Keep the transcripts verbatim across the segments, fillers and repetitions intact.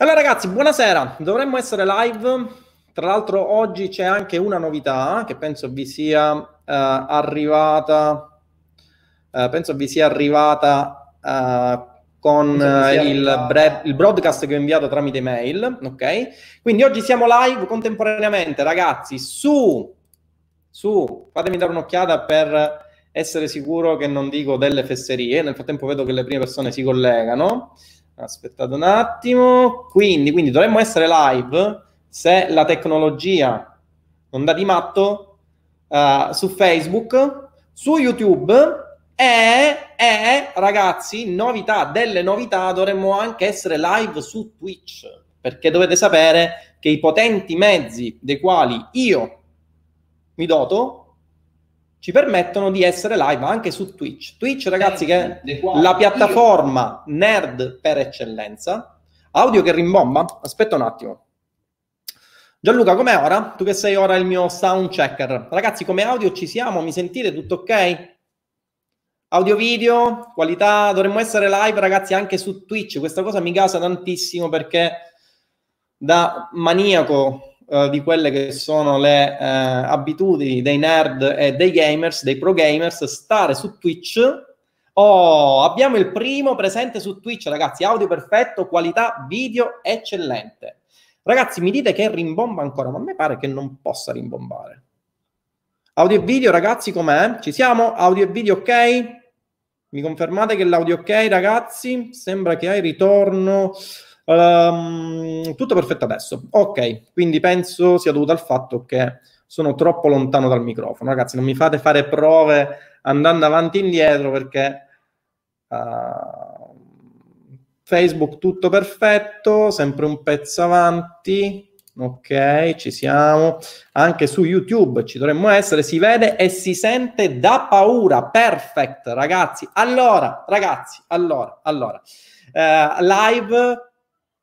Allora ragazzi, buonasera, dovremmo essere live, tra l'altro oggi c'è anche una novità che penso vi sia uh, arrivata, uh, penso vi sia arrivata uh, con uh, il, bre- il broadcast che ho inviato tramite mail, ok? Quindi oggi siamo live contemporaneamente ragazzi, su, su, fatemi dare un'occhiata per essere sicuro che non dico delle fesserie, nel frattempo vedo che le prime persone si collegano. Aspettate un attimo, quindi, quindi dovremmo essere live se la tecnologia non dà di matto uh, su Facebook, su YouTube e, e ragazzi, novità, delle novità, dovremmo anche essere live su Twitch, perché dovete sapere che i potenti mezzi dei quali io mi doto ci permettono di essere live anche su Twitch. Twitch, ragazzi, che è la piattaforma nerd per eccellenza. Audio che rimbomba? Aspetta un attimo. Gianluca, com'è ora? Tu che sei ora il mio sound checker. Ragazzi, come audio ci siamo? Mi sentite? Tutto ok? Audio, video, qualità. Dovremmo essere live, ragazzi, anche su Twitch. Questa cosa mi gasa tantissimo perché da maniaco di quelle che sono le eh, abitudini dei nerd e dei gamers, dei pro gamers, stare su Twitch. Oh, abbiamo il primo presente su Twitch, ragazzi, audio perfetto, qualità video eccellente. Ragazzi, mi dite che rimbomba ancora, ma a me pare che non possa rimbombare. Audio e video, ragazzi, com'è? Ci siamo? Audio e video ok? Mi confermate che l'audio ok, ragazzi? Sembra che hai ritorno... Um, tutto perfetto adesso, ok, quindi penso sia dovuto al fatto che sono troppo lontano dal microfono. Ragazzi, non mi fate fare prove andando avanti e indietro perché uh, Facebook tutto perfetto, sempre un pezzo avanti, ok, ci siamo, anche su YouTube ci dovremmo essere, si vede e si sente da paura, perfect ragazzi. Allora ragazzi, allora, allora uh, live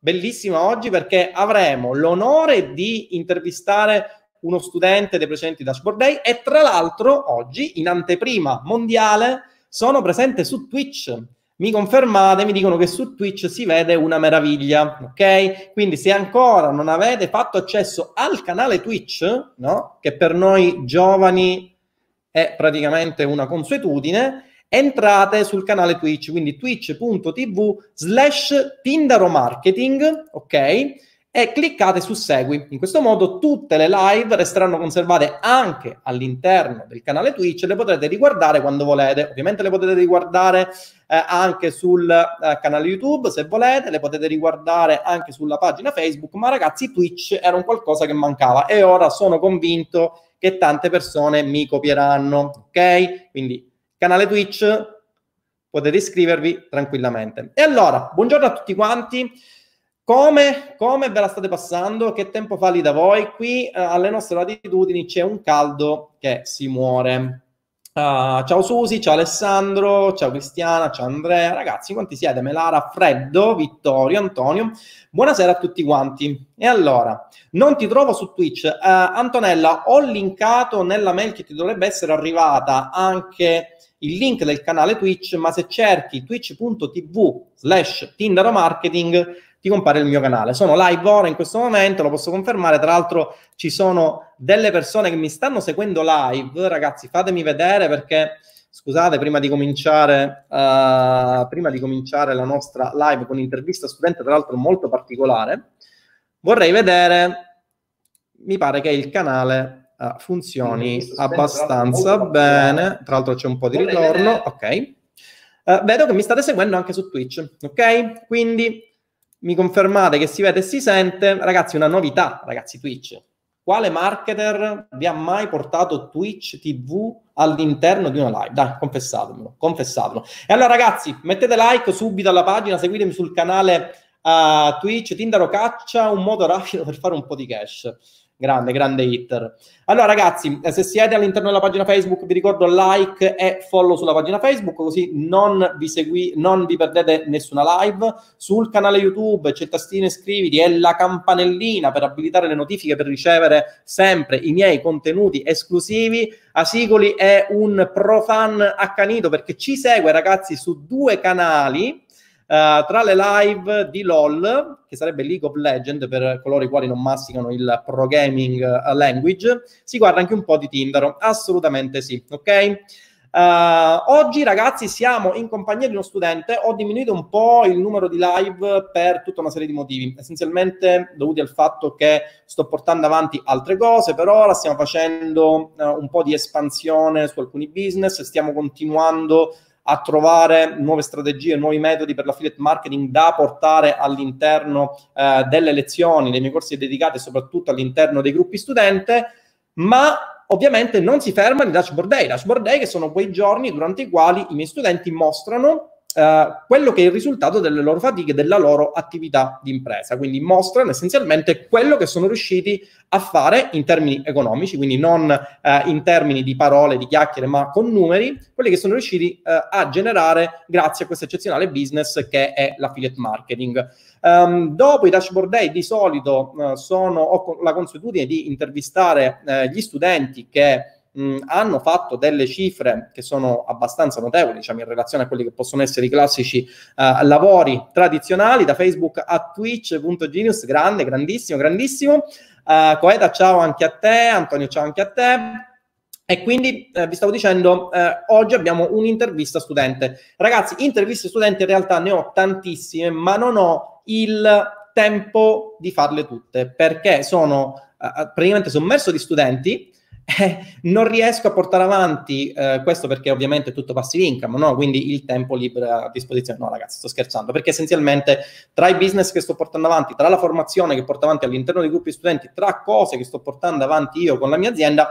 bellissima oggi perché avremo l'onore di intervistare uno studente dei precedenti Dashboard Day e tra l'altro oggi in anteprima mondiale sono presente su Twitch. Mi confermate, mi dicono che su Twitch si vede una meraviglia, ok? Quindi se ancora non avete fatto accesso al canale Twitch, no? Che per noi giovani è praticamente una consuetudine, entrate sul canale Twitch, quindi twitch punto tv slash Tindaro Marketing, ok? E cliccate su Segui. In questo modo tutte le live resteranno conservate anche all'interno del canale Twitch e le potrete riguardare quando volete. Ovviamente le potete riguardare eh, anche sul eh, canale YouTube, se volete, le potete riguardare anche sulla pagina Facebook, ma ragazzi Twitch era un qualcosa che mancava e ora sono convinto che tante persone mi copieranno, ok? Quindi canale Twitch, potete iscrivervi tranquillamente. E allora, buongiorno a tutti quanti. Come, come ve la state passando? Che tempo fa lì da voi? Qui eh, alle nostre latitudini c'è un caldo che si muore. Uh, ciao Susi, ciao Alessandro, ciao Cristiana, ciao Andrea. Ragazzi, quanti siete? Melara, Freddo, Vittorio, Antonio. Buonasera a tutti quanti. E allora, non ti trovo su Twitch. Uh, Antonella, ho linkato nella mail che ti dovrebbe essere arrivata anche il link del canale Twitch, ma se cerchi twitch punto tv slash Tindaro Marketing ti compare il mio canale. Sono live ora in questo momento, lo posso confermare, tra l'altro ci sono delle persone che mi stanno seguendo live, ragazzi fatemi vedere perché, scusate, prima di cominciare uh, prima di cominciare la nostra live con intervista studente, tra l'altro molto particolare, vorrei vedere, mi pare che il canale... Uh, funzioni mm, abbastanza bene, tra l'altro c'è un po' di ritorno, ok, uh, vedo che mi state seguendo anche su Twitch, ok, quindi mi confermate che si vede e si sente, ragazzi una novità, ragazzi Twitch, quale marketer vi ha mai portato Twitch tivù all'interno di una live? Dai, confessatemelo, confessatelo. E allora ragazzi, mettete like subito alla pagina, seguitemi sul canale uh, Twitch, Tindaro caccia un modo rapido per fare un po' di cash. Grande, grande hitter. Allora ragazzi, se siete all'interno della pagina Facebook vi ricordo like e follow sulla pagina Facebook, così non vi, segui, non vi perdete nessuna live. Sul canale YouTube c'è il tastino iscriviti e la campanellina per abilitare le notifiche per ricevere sempre i miei contenuti esclusivi. Asicoli è un pro fan accanito perché ci segue ragazzi su due canali. Uh, tra le live di LOL, che sarebbe League of Legends per coloro i quali non masticano il programming uh, language, si guarda anche un po' di Tindaro, assolutamente sì, ok? Uh, oggi ragazzi siamo in compagnia di uno studente, ho diminuito un po' il numero di live per tutta una serie di motivi, essenzialmente dovuti al fatto che sto portando avanti altre cose, per ora stiamo facendo uh, un po' di espansione su alcuni business, stiamo continuando a trovare nuove strategie, nuovi metodi per l'affiliate marketing da portare all'interno eh, delle lezioni, dei miei corsi dedicati, soprattutto all'interno dei gruppi studente, ma ovviamente non si ferma il Dashboard Day. Dashboard Day che sono quei giorni durante i quali i miei studenti mostrano eh, quello che è il risultato delle loro fatiche, della loro attività di impresa, quindi mostrano essenzialmente quello che sono riusciti a fare in termini economici, quindi non eh, in termini di parole, di chiacchiere, ma con numeri, quelli che sono riusciti eh, a generare grazie a questo eccezionale business che è l'affiliate marketing. Um, dopo i Dashboard Day di solito uh, sono, ho la consuetudine di intervistare uh, gli studenti che Mh, hanno fatto delle cifre che sono abbastanza notevoli, diciamo, in relazione a quelli che possono essere i classici uh, lavori tradizionali, da Facebook a Twitch punto genius, grande, grandissimo, grandissimo. Uh, Coeda, ciao anche a te, Antonio, ciao anche a te. E quindi eh, vi stavo dicendo, eh, oggi abbiamo un'intervista studente. Ragazzi, interviste studente in realtà ne ho tantissime, ma non ho il tempo di farle tutte, perché sono eh, praticamente sommerso di studenti. Eh, non riesco a portare avanti eh, questo, perché ovviamente è tutto passive income, no? Quindi il tempo libero a disposizione, no ragazzi, sto scherzando, perché essenzialmente tra i business che sto portando avanti, tra la formazione che porto avanti all'interno dei gruppi studenti, tra cose che sto portando avanti io con la mia azienda,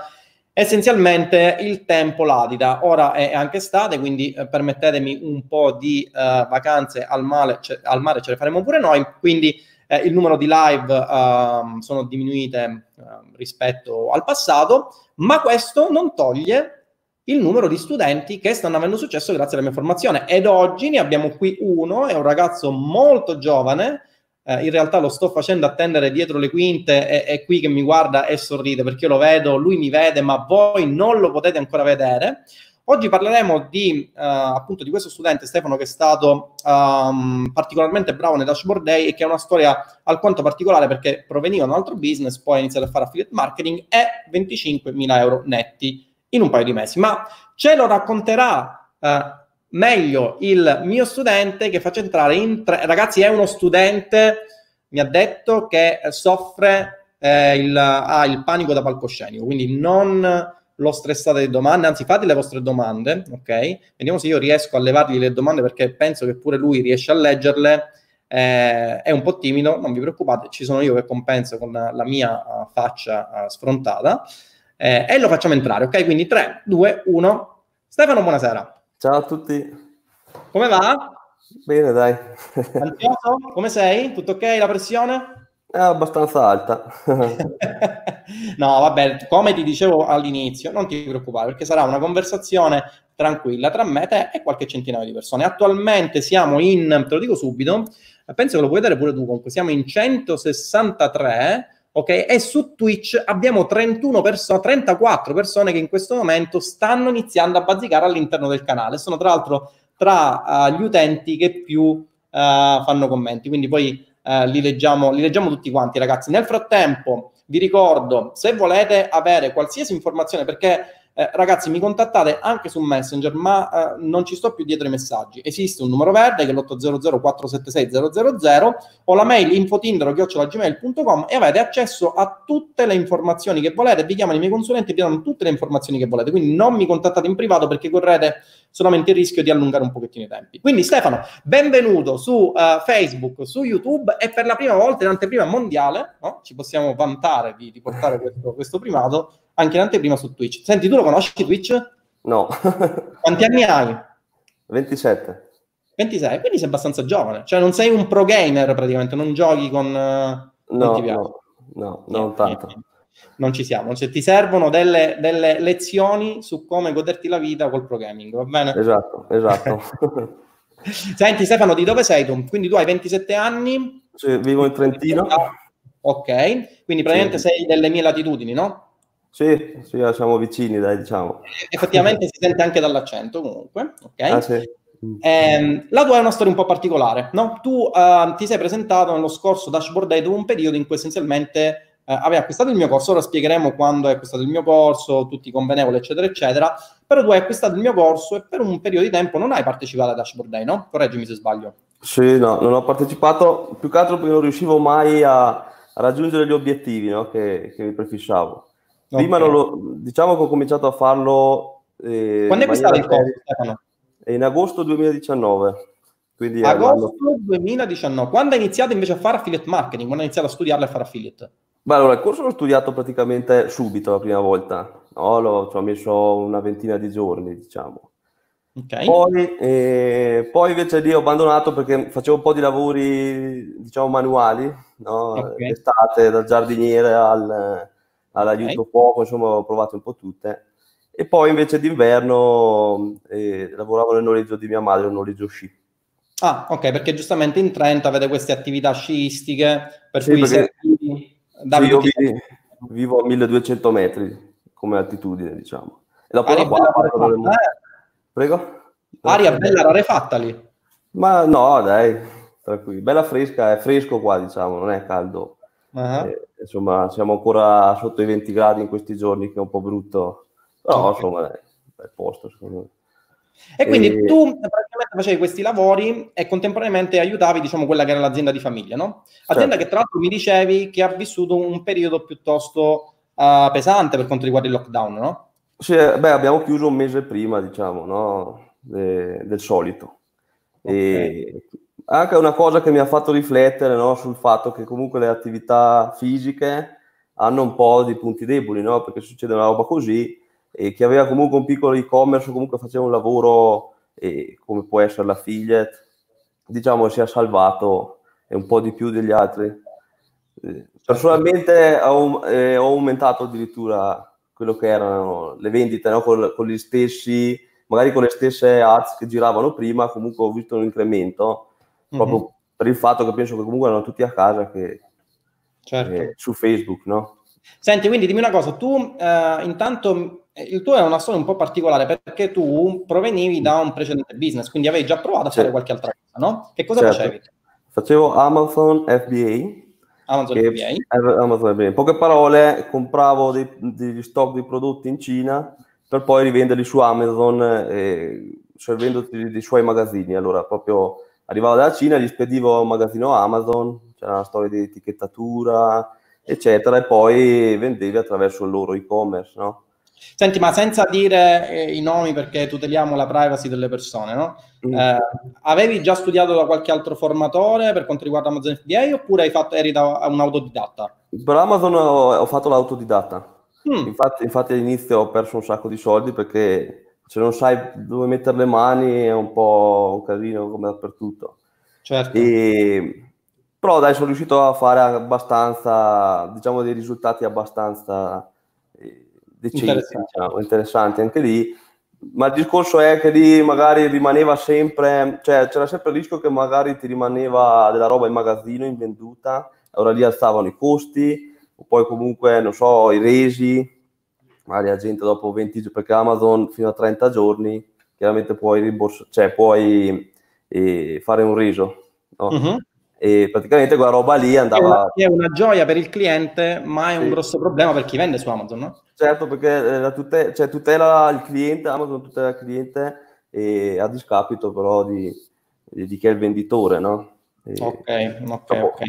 essenzialmente il tempo latita. Ora è anche estate, quindi eh, permettetemi un po' di eh, vacanze al mare, ce, al mare ce le faremo pure noi, quindi eh, il numero di live eh, sono diminuite eh, rispetto al passato, ma questo non toglie il numero di studenti che stanno avendo successo grazie alla mia formazione, ed oggi ne abbiamo qui uno, è un ragazzo molto giovane, eh, in realtà lo sto facendo attendere dietro le quinte, e è qui che mi guarda e sorride, perché io lo vedo, lui mi vede, ma voi non lo potete ancora vedere. Oggi parleremo di, eh, appunto di questo studente Stefano, che è stato um, particolarmente bravo nei Dashboard Day e che ha una storia alquanto particolare, perché proveniva da un altro business, poi ha iniziato a fare affiliate marketing e venticinquemila euro netti in un paio di mesi. Ma ce lo racconterà eh, meglio il mio studente, che faccio entrare in tre... Ragazzi, è uno studente, mi ha detto, che soffre, eh, il, ha il panico da palcoscenico, quindi non... lo stressate di domande, anzi fate le vostre domande, ok? Vediamo se io riesco a levargli le domande, perché penso che pure lui riesce a leggerle, eh, è un po' timido, non vi preoccupate, ci sono io che compenso con la mia uh, faccia uh, sfrontata, eh, e lo facciamo entrare, ok? Quindi tre, due, uno. Stefano, buonasera. Ciao a tutti. Come va? Bene, dai. Ansioso? Come sei? Tutto ok? La pressione? È abbastanza alta. No, vabbè, come ti dicevo all'inizio, non ti preoccupare, perché sarà una conversazione tranquilla tra me, te e qualche centinaio di persone. Attualmente siamo in, te lo dico subito, penso che lo puoi vedere pure tu comunque, siamo in centosessantatré, ok? E su Twitch abbiamo trentuno perso- trentaquattro persone che in questo momento stanno iniziando a bazzicare all'interno del canale. Sono tra l'altro tra uh, gli utenti che più uh, fanno commenti, quindi poi... Uh, li leggiamo, li leggiamo tutti quanti, ragazzi. Nel frattempo vi ricordo, se volete avere qualsiasi informazione, perché eh, ragazzi mi contattate anche su Messenger, ma eh, non ci sto più dietro i messaggi, esiste un numero verde che è l'ottocento quattrocentosettantasei zero zero zero o la mail infotindaro chiocciola gmail punto com e avete accesso a tutte le informazioni che volete, vi chiamano i miei consulenti e vi danno tutte le informazioni che volete, quindi non mi contattate in privato perché correte solamente il rischio di allungare un pochettino i tempi. Quindi Stefano, benvenuto su uh, Facebook, su YouTube, e per la prima volta in anteprima mondiale, no? Ci possiamo vantare di, di portare questo, questo primato anche in anteprima su Twitch. Senti, tu lo conosci Twitch? No. Quanti anni hai? ventisette. ventisei, quindi sei abbastanza giovane. Cioè non sei un pro gamer praticamente, non giochi con... Uh, no, non ti piace. no, no, non eh, tanto. Eh, Non ci siamo, cioè, ti servono delle, delle lezioni su come goderti la vita col programming, va bene? Esatto, esatto. Senti Stefano, di dove sei tu? Quindi tu hai ventisette anni? Sì, vivo in Trentino. Ok, quindi praticamente sì, sei delle mie latitudini, no? Sì, sì, siamo vicini, dai, diciamo. Effettivamente si sente anche dall'accento comunque, ok? Ah, sì. Eh, la tua è una storia un po' particolare, no? Tu eh, ti sei presentato nello scorso Dashboard Day, dopo un periodo in cui essenzialmente eh, avevi acquistato il mio corso. Ora spiegheremo quando hai acquistato il mio corso, tutti i convenevoli, eccetera, eccetera. Però tu hai acquistato il mio corso e per un periodo di tempo non hai partecipato a Dashboard Day, no? Correggimi se sbaglio. Sì, no, non ho partecipato, più che altro perché non riuscivo mai a, a raggiungere gli obiettivi, no? che, che mi prefissavo. Okay. Prima non lo, diciamo che ho cominciato a farlo... Eh, quando hai acquistato il corso, Stefano? In agosto duemiladiciannove. Quindi agosto duemiladiciannove. Quando hai iniziato invece a fare affiliate marketing? Quando hai iniziato a studiarlo e a fare affiliate? Beh, allora, il corso l'ho studiato praticamente subito la prima volta. No, lo, ci ho messo una ventina di giorni, diciamo. Okay. Poi, eh, poi invece lì ho abbandonato perché facevo un po' di lavori, diciamo, manuali, no? Okay. Estate, dal giardiniere al, all'aiuto okay. fuoco, insomma, ho provato un po' tutte. E poi invece d'inverno eh, lavoravo nel noleggio di mia madre, un noleggio sci. Ah, ok, perché giustamente in Trento avete queste attività sciistiche, per sì, cui perché, sei... sì, io vi, vivo a milleduecento metri come altitudine, diciamo. E dopo aria la bella parte, rarefatta, eh? Prego? Aria bella rarefatta lì? Ma no, dai, tranquillo. Bella fresca, è fresco qua, diciamo, non è caldo. Uh-huh. eh, insomma, siamo ancora sotto i venti gradi in questi giorni, che è un po' brutto. No, insomma, è il posto, secondo me. E quindi e... tu praticamente facevi questi lavori e contemporaneamente aiutavi, diciamo, quella che era l'azienda di famiglia, no? Azienda certo. che tra l'altro mi dicevi che ha vissuto un periodo piuttosto uh, pesante per quanto riguarda il lockdown, no? Sì, beh, abbiamo chiuso un mese prima, diciamo, no? De, del solito. Okay. E anche una cosa che mi ha fatto riflettere, no? Sul fatto che comunque le attività fisiche hanno un po' di punti deboli, no? Perché succede una roba così... E chi aveva comunque un piccolo e-commerce, comunque faceva un lavoro eh, come può essere l'affiliate, diciamo si è salvato eh, un po' di più degli altri. Eh, personalmente ho, eh, ho aumentato addirittura quello che erano le vendite, no? con, con gli stessi, magari con le stesse ads che giravano prima, comunque ho visto un incremento, proprio mm-hmm. per il fatto che penso che comunque erano tutti a casa che, certo. eh, su Facebook, no? Senti, quindi dimmi una cosa, tu eh, intanto... Il tuo è una storia un po' particolare perché tu provenivi da un precedente business, quindi avevi già provato a fare certo. qualche altra cosa, no? Che cosa certo. facevi? Facevo Amazon F B A. Amazon F B A. Amazon F B A. In poche parole, compravo dei, degli stock di prodotti in Cina per poi rivenderli su Amazon eh, servendo dei suoi magazzini. Allora, proprio arrivavo dalla Cina, li spedivo a un magazzino Amazon, c'era una storia di etichettatura, eccetera, e poi vendevi attraverso il loro e-commerce, no? Senti, ma senza dire eh, i nomi perché tuteliamo la privacy delle persone, no? Eh, avevi già studiato da qualche altro formatore per quanto riguarda Amazon F B A oppure hai fatto, eri da un autodidatta? Per Amazon ho, ho fatto l'autodidatta. Mm. Infatti, infatti all'inizio ho perso un sacco di soldi perché se non sai dove mettere le mani è un po' un casino come dappertutto. Certo. E... Però dai, sono riuscito a fare abbastanza, diciamo dei risultati abbastanza... Decenti, interessante. Diciamo, interessanti anche lì, ma il discorso è che lì magari rimaneva sempre, cioè c'era sempre il rischio che magari ti rimaneva della roba in magazzino, in venduta, allora lì alzavano i costi, o poi comunque, non so, i resi, magari la gente dopo venti, perché Amazon fino a trenta giorni, chiaramente puoi rimborsare, cioè puoi eh, fare un reso, no? Mm-hmm. E praticamente quella roba lì andava... È una, è una gioia per il cliente, ma è un sì. grosso problema per chi vende su Amazon, no? Certo, perché la tute... cioè, tutela il cliente, Amazon tutela il cliente e a discapito però di, di chi è il venditore, no? E... Ok, ok, ok.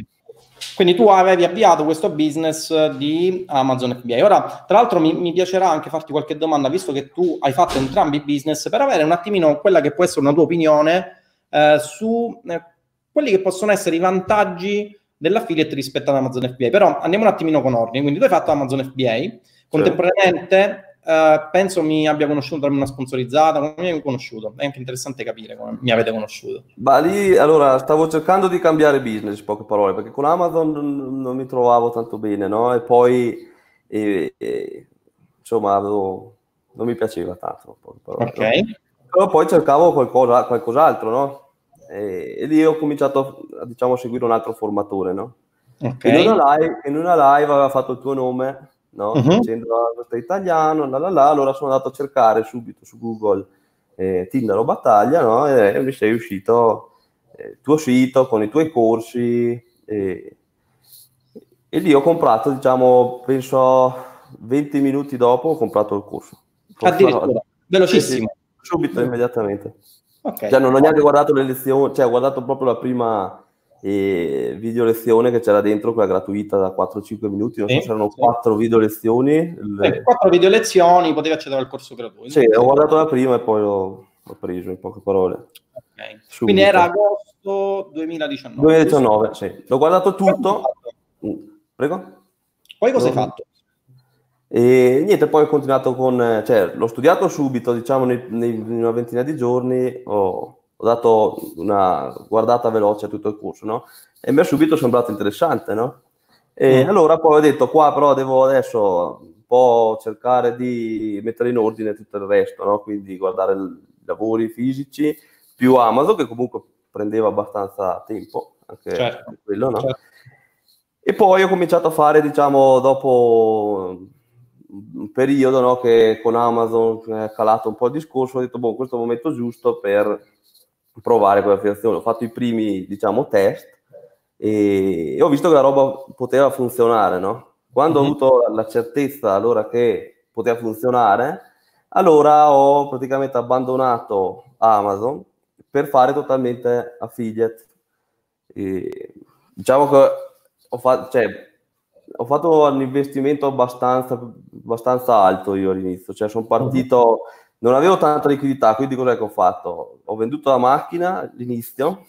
Quindi tu avevi avviato questo business di Amazon F B A. Ora, tra l'altro mi, mi piacerà anche farti qualche domanda, visto che tu hai fatto entrambi i business, per avere un attimino quella che può essere una tua opinione eh, su... Eh, quelli che possono essere i vantaggi dell'affiliate rispetto ad Amazon F B A. Però andiamo un attimino con ordine. Quindi tu hai fatto Amazon F B A, contemporaneamente eh, penso mi abbia conosciuto tramite una sponsorizzata, come mi hai conosciuto? È anche interessante capire come mi avete conosciuto. Ma lì, allora, stavo cercando di cambiare business, poche parole, perché con Amazon non, non mi trovavo tanto bene, no? E poi, eh, eh, insomma, avevo, non mi piaceva tanto, poche parole. Ok. No? Però poi cercavo qualcosa, qualcos'altro, no? E, e lì ho cominciato a, diciamo, a seguire un altro formatore, no? Okay. In una live, in una live aveva fatto il tuo nome, no? Uh-huh. Dicendo, ah, questo è italiano, la la la, allora sono andato a cercare subito su Google eh, Tindaro Battaglia, no? E sei uscito eh, il tuo sito con i tuoi corsi eh, e lì ho comprato, diciamo, penso venti minuti dopo ho comprato il corso. Addirittura, velocissimo. Subito, immediatamente. Okay. Cioè non ho neanche guardato le lezioni, cioè ho guardato proprio la prima eh, video lezione che c'era dentro, quella gratuita da quattro a cinque minuti, non so, c'erano quattro video lezioni. Le... quattro video lezioni, potevi accedere al corso gratuito. Sì, ho guardato la prima e poi l'ho preso, in poche parole. Okay. Quindi era agosto duemiladiciannove. duemiladiciannove, sì. L'ho guardato tutto. Prego? Poi cosa hai fatto? E niente, poi ho continuato con, cioè l'ho studiato subito, diciamo nei, nei, in una ventina di giorni, ho, ho dato una guardata veloce a tutto il corso, no? E mi è subito sembrato interessante, no? E mm. allora poi ho detto, qua però devo adesso un po' cercare di mettere in ordine tutto il resto, no? Quindi guardare i lavori fisici, più Amazon, che comunque prendeva abbastanza tempo, anche certo. quello, no? Certo. E poi ho cominciato a fare, diciamo, dopo... un periodo, no, che con Amazon è calato un po' il discorso, ho detto, boh, questo è il momento giusto per provare quella affiliazione. Ho fatto i primi, diciamo, test e ho visto che la roba poteva funzionare, no? Quando mm-hmm. ho avuto la certezza allora che poteva funzionare, allora ho praticamente abbandonato Amazon per fare totalmente affiliate. E, diciamo che ho fatto... Cioè, ho fatto un investimento abbastanza, abbastanza alto io all'inizio, cioè sono partito, non avevo tanta liquidità, quindi cos'è che ho fatto? Ho venduto la macchina all'inizio.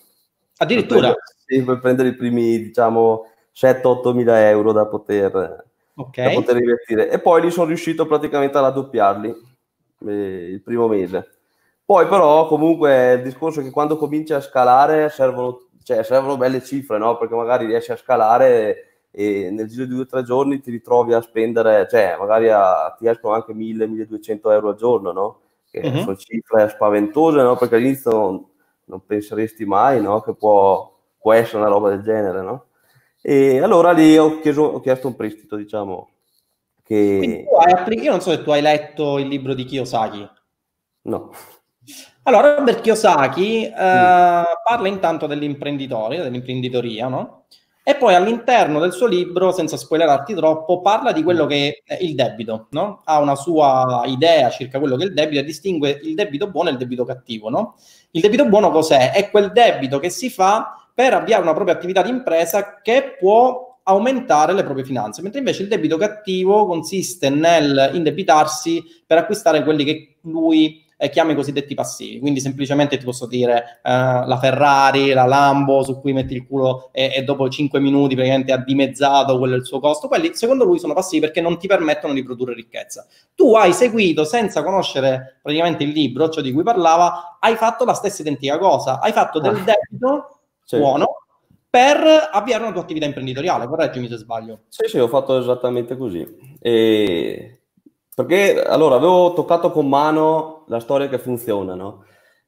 Addirittura? Per prendere, per prendere i primi, diciamo, sette otto mila euro da poter, okay. da poter investire. E poi lì sono riuscito praticamente a raddoppiarli eh, il primo mese. Poi però comunque il discorso è che quando cominci a scalare servono, cioè, servono belle cifre, no? Perché magari riesci a scalare... e nel giro di due o tre giorni ti ritrovi a spendere, cioè magari a, ti escono anche mille milleduecento euro al giorno, no? Che uh-huh. sono cifre spaventose, no? Perché all'inizio non, non penseresti mai, no? Che può, può essere una roba del genere, no? E allora lì ho chiesto, ho chiesto un prestito, diciamo. Che... Hai, io non so se tu hai letto il libro di Kiyosaki. No. Allora, Robert Kiyosaki eh, mm. parla intanto dell'imprenditore, dell'imprenditoria, no? E poi all'interno del suo libro, senza spoilerarti troppo, parla di quello che è il debito, no? Ha una sua idea circa quello che è il debito e distingue il debito buono e il debito cattivo, no? Il debito buono cos'è? È quel debito che si fa per avviare una propria attività di impresa che può aumentare le proprie finanze, mentre invece il debito cattivo consiste nel indebitarsi per acquistare quelli che lui... Eh, chiama i cosiddetti passivi, quindi semplicemente ti posso dire eh, la Ferrari, la Lambo su cui metti il culo e, e dopo cinque minuti praticamente ha dimezzato quello il suo costo, quelli secondo lui sono passivi perché non ti permettono di produrre ricchezza. Tu hai seguito senza conoscere praticamente il libro, ciò di cui parlava, hai fatto la stessa identica cosa, hai fatto del debito sì. buono per avviare una tua attività imprenditoriale, correggimi se sbaglio. Sì, sì, ho fatto esattamente così. E... perché allora avevo toccato con mano la storia che funziona, no?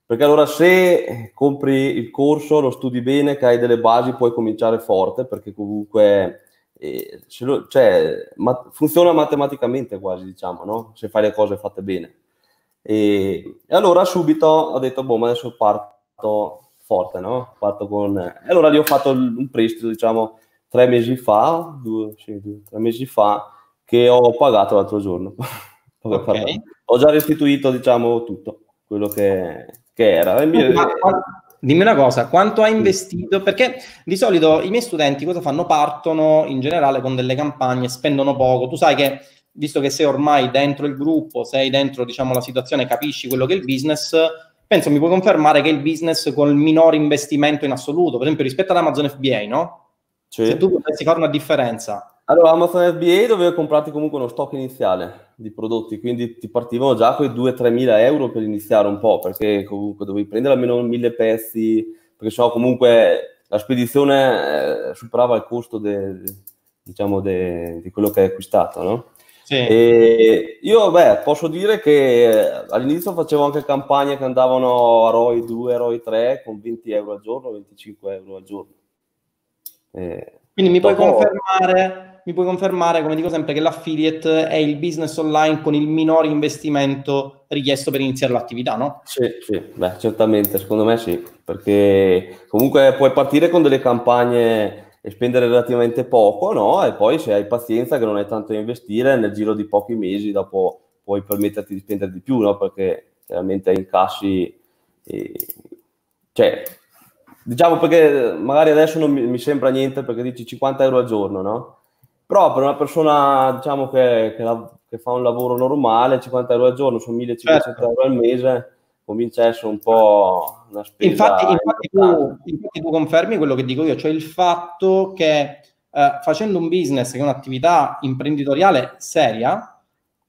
Perché allora se compri il corso, lo studi bene, che hai delle basi, puoi cominciare forte, perché comunque eh, se lo, cioè, ma, funziona matematicamente quasi, diciamo, no? Se fai le cose fatte bene. E, e allora subito ho detto, boh, ma adesso parto forte, no? Parto con... E allora lì ho fatto un prestito, diciamo, tre mesi fa, due, sì, due, tre mesi fa, che ho pagato l'altro giorno. Okay. Ho già restituito, diciamo, tutto quello che, che era. Mie... Ma, dimmi una cosa, quanto hai investito? Perché di solito i miei studenti cosa fanno? Partono in generale con delle campagne, spendono poco. Tu sai che, visto che sei ormai dentro il gruppo, sei dentro, diciamo, la situazione, capisci quello che è il business, penso mi puoi confermare che è il business con il minor investimento in assoluto, per esempio rispetto ad Amazon F B A, no? Sì. Se tu potessi fare una differenza... Allora, Amazon F B A doveva comprarti comunque uno stock iniziale di prodotti, quindi ti partivano già quei due tremila euro per iniziare un po', perché comunque dovevi prendere almeno mille pezzi, perché sennò comunque la spedizione eh, superava il costo de, diciamo de, di quello che hai acquistato, no? Sì. E io, beh, posso dire che all'inizio facevo anche campagne che andavano a R O I due, R O I tre, con venti euro al giorno, venticinque euro al giorno. E quindi mi dopo... puoi confermare... mi puoi confermare, come dico sempre, che l'affiliate è il business online con il minore investimento richiesto per iniziare l'attività, no? Sì, sì, beh, certamente, secondo me sì, perché comunque puoi partire con delle campagne e spendere relativamente poco, no? E poi se hai pazienza, che non hai tanto da investire, nel giro di pochi mesi dopo puoi permetterti di spendere di più, no? Perché chiaramente incassi, eh, cioè, diciamo, perché magari adesso non mi, mi sembra niente, perché dici cinquanta euro al giorno, no? Però per una persona, diciamo, che, che, la, che fa un lavoro normale, cinquanta euro al giorno sono millecinquecento certo. euro al mese, comincia a essere un po' una spesa. Infatti, infatti, tu, infatti tu confermi quello che dico io, cioè il fatto che eh, facendo un business, che è un'attività imprenditoriale seria,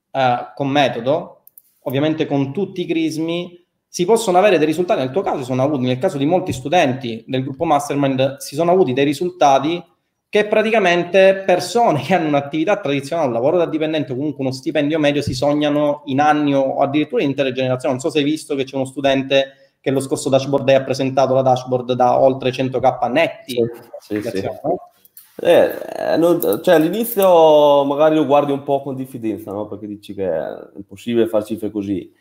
eh, con metodo, ovviamente con tutti i crismi, si possono avere dei risultati. Nel tuo caso si sono avuti, nel caso di molti studenti del gruppo Mastermind, si sono avuti dei risultati che praticamente persone che hanno un'attività tradizionale, un lavoro da dipendente o comunque uno stipendio medio, si sognano in anni o addirittura in intere generazioni. Non so se hai visto che c'è uno studente che lo scorso Dashboard Day ha presentato la dashboard da oltre cento k netti. Sì, sì, sì. Eh, non, cioè, all'inizio magari lo guardi un po' con diffidenza, no? Perché dici che è impossibile far cifre così.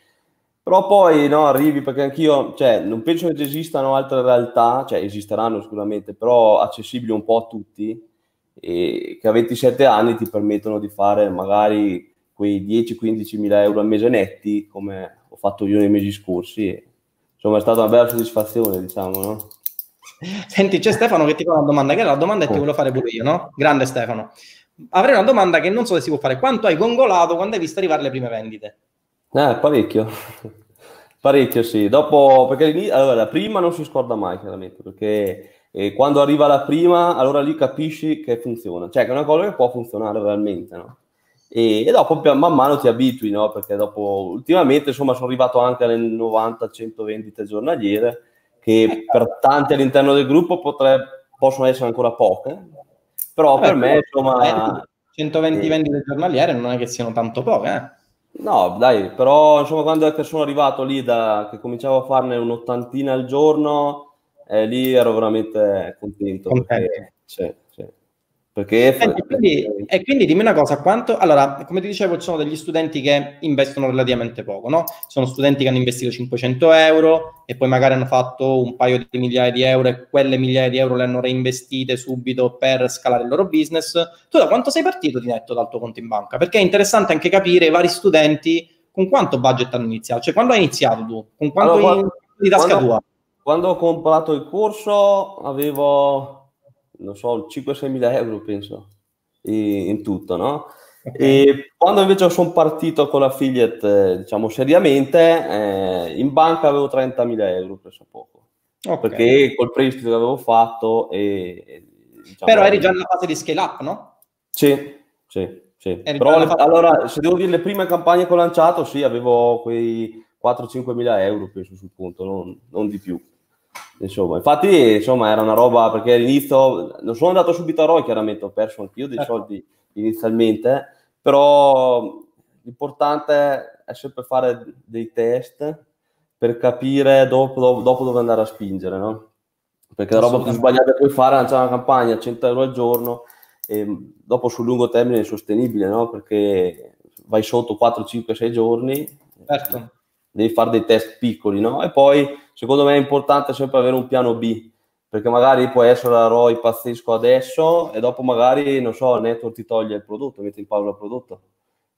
Però poi, no, arrivi, perché anch'io, cioè, non penso che esistano altre realtà, cioè esisteranno sicuramente, però accessibili un po' a tutti, e che a ventisette anni ti permettono di fare magari quei dieci quindici mila euro al mese netti, come ho fatto io nei mesi scorsi. E, insomma, è stata una bella soddisfazione, diciamo, no? Senti, c'è Stefano che ti fa una domanda, che era la domanda che oh. ti volevo fare pure io, no? Grande Stefano. Avrei una domanda che non so se si può fare. Quanto hai gongolato quando hai visto arrivare le prime vendite? Eh, parecchio. Parecchio, sì. Dopo, perché allora, la prima non si scorda mai, chiaramente, perché eh, quando arriva la prima, allora lì capisci che funziona, cioè che è una cosa che può funzionare realmente, no? E, e dopo man mano ti abitui, no? Perché dopo, ultimamente, insomma, sono arrivato anche alle novanta cento vendite giornaliere, che per tanti all'interno del gruppo potrebbe, possono essere ancora poche, però Vabbè, per me, insomma... centoventi eh, vendite giornaliere non è che siano tanto poche, eh? No, dai, però insomma, quando sono arrivato lì, da, che cominciavo a farne un'ottantina al giorno, eh, lì ero veramente contento. Contento. Perché, cioè, cioè, perché... E, quindi, e quindi dimmi una cosa, quanto... Allora, come ti dicevo, ci sono degli studenti che investono relativamente poco, no? Sono studenti che hanno investito cinquecento euro e poi magari hanno fatto un paio di migliaia di euro e quelle migliaia di euro le hanno reinvestite subito per scalare il loro business. Tu da quanto sei partito di netto dal tuo conto in banca? Perché è interessante anche capire i vari studenti con quanto budget hanno iniziato. Cioè, quando hai iniziato tu? Con quanto allora, in... di tasca quando, tua? Quando ho comprato il corso avevo... non so, cinque sei mila euro penso in tutto, no? Okay. E quando invece sono partito con l'affiliate, diciamo seriamente, eh, in banca avevo trentamila euro presso poco, okay. Perché col prestito che avevo fatto e, e diciamo, però eri già nella fase di scale up, no? Sì, sì, sì. Però le, allora, se devo dire, le prime campagne che ho lanciato, sì, avevo quei quattro cinque mila euro penso sul conto, non, non di più. Insomma, infatti, insomma, era una roba, perché all'inizio non sono andato subito a R O I, chiaramente ho perso anch'io dei certo. soldi inizialmente, però l'importante è sempre fare dei test per capire dopo, dopo, dopo dove andare a spingere, no? Perché la roba più sbagliata che puoi fare è lanciare una campagna a cento euro al giorno e dopo sul lungo termine è insostenibile, no? Perché vai sotto quattro cinque sei giorni. Certo. Devi fare dei test piccoli, no? E poi, secondo me, è importante sempre avere un piano B, perché magari può essere la R O I pazzesco adesso e dopo magari, non so, network ti toglie il prodotto, metti in pausa il prodotto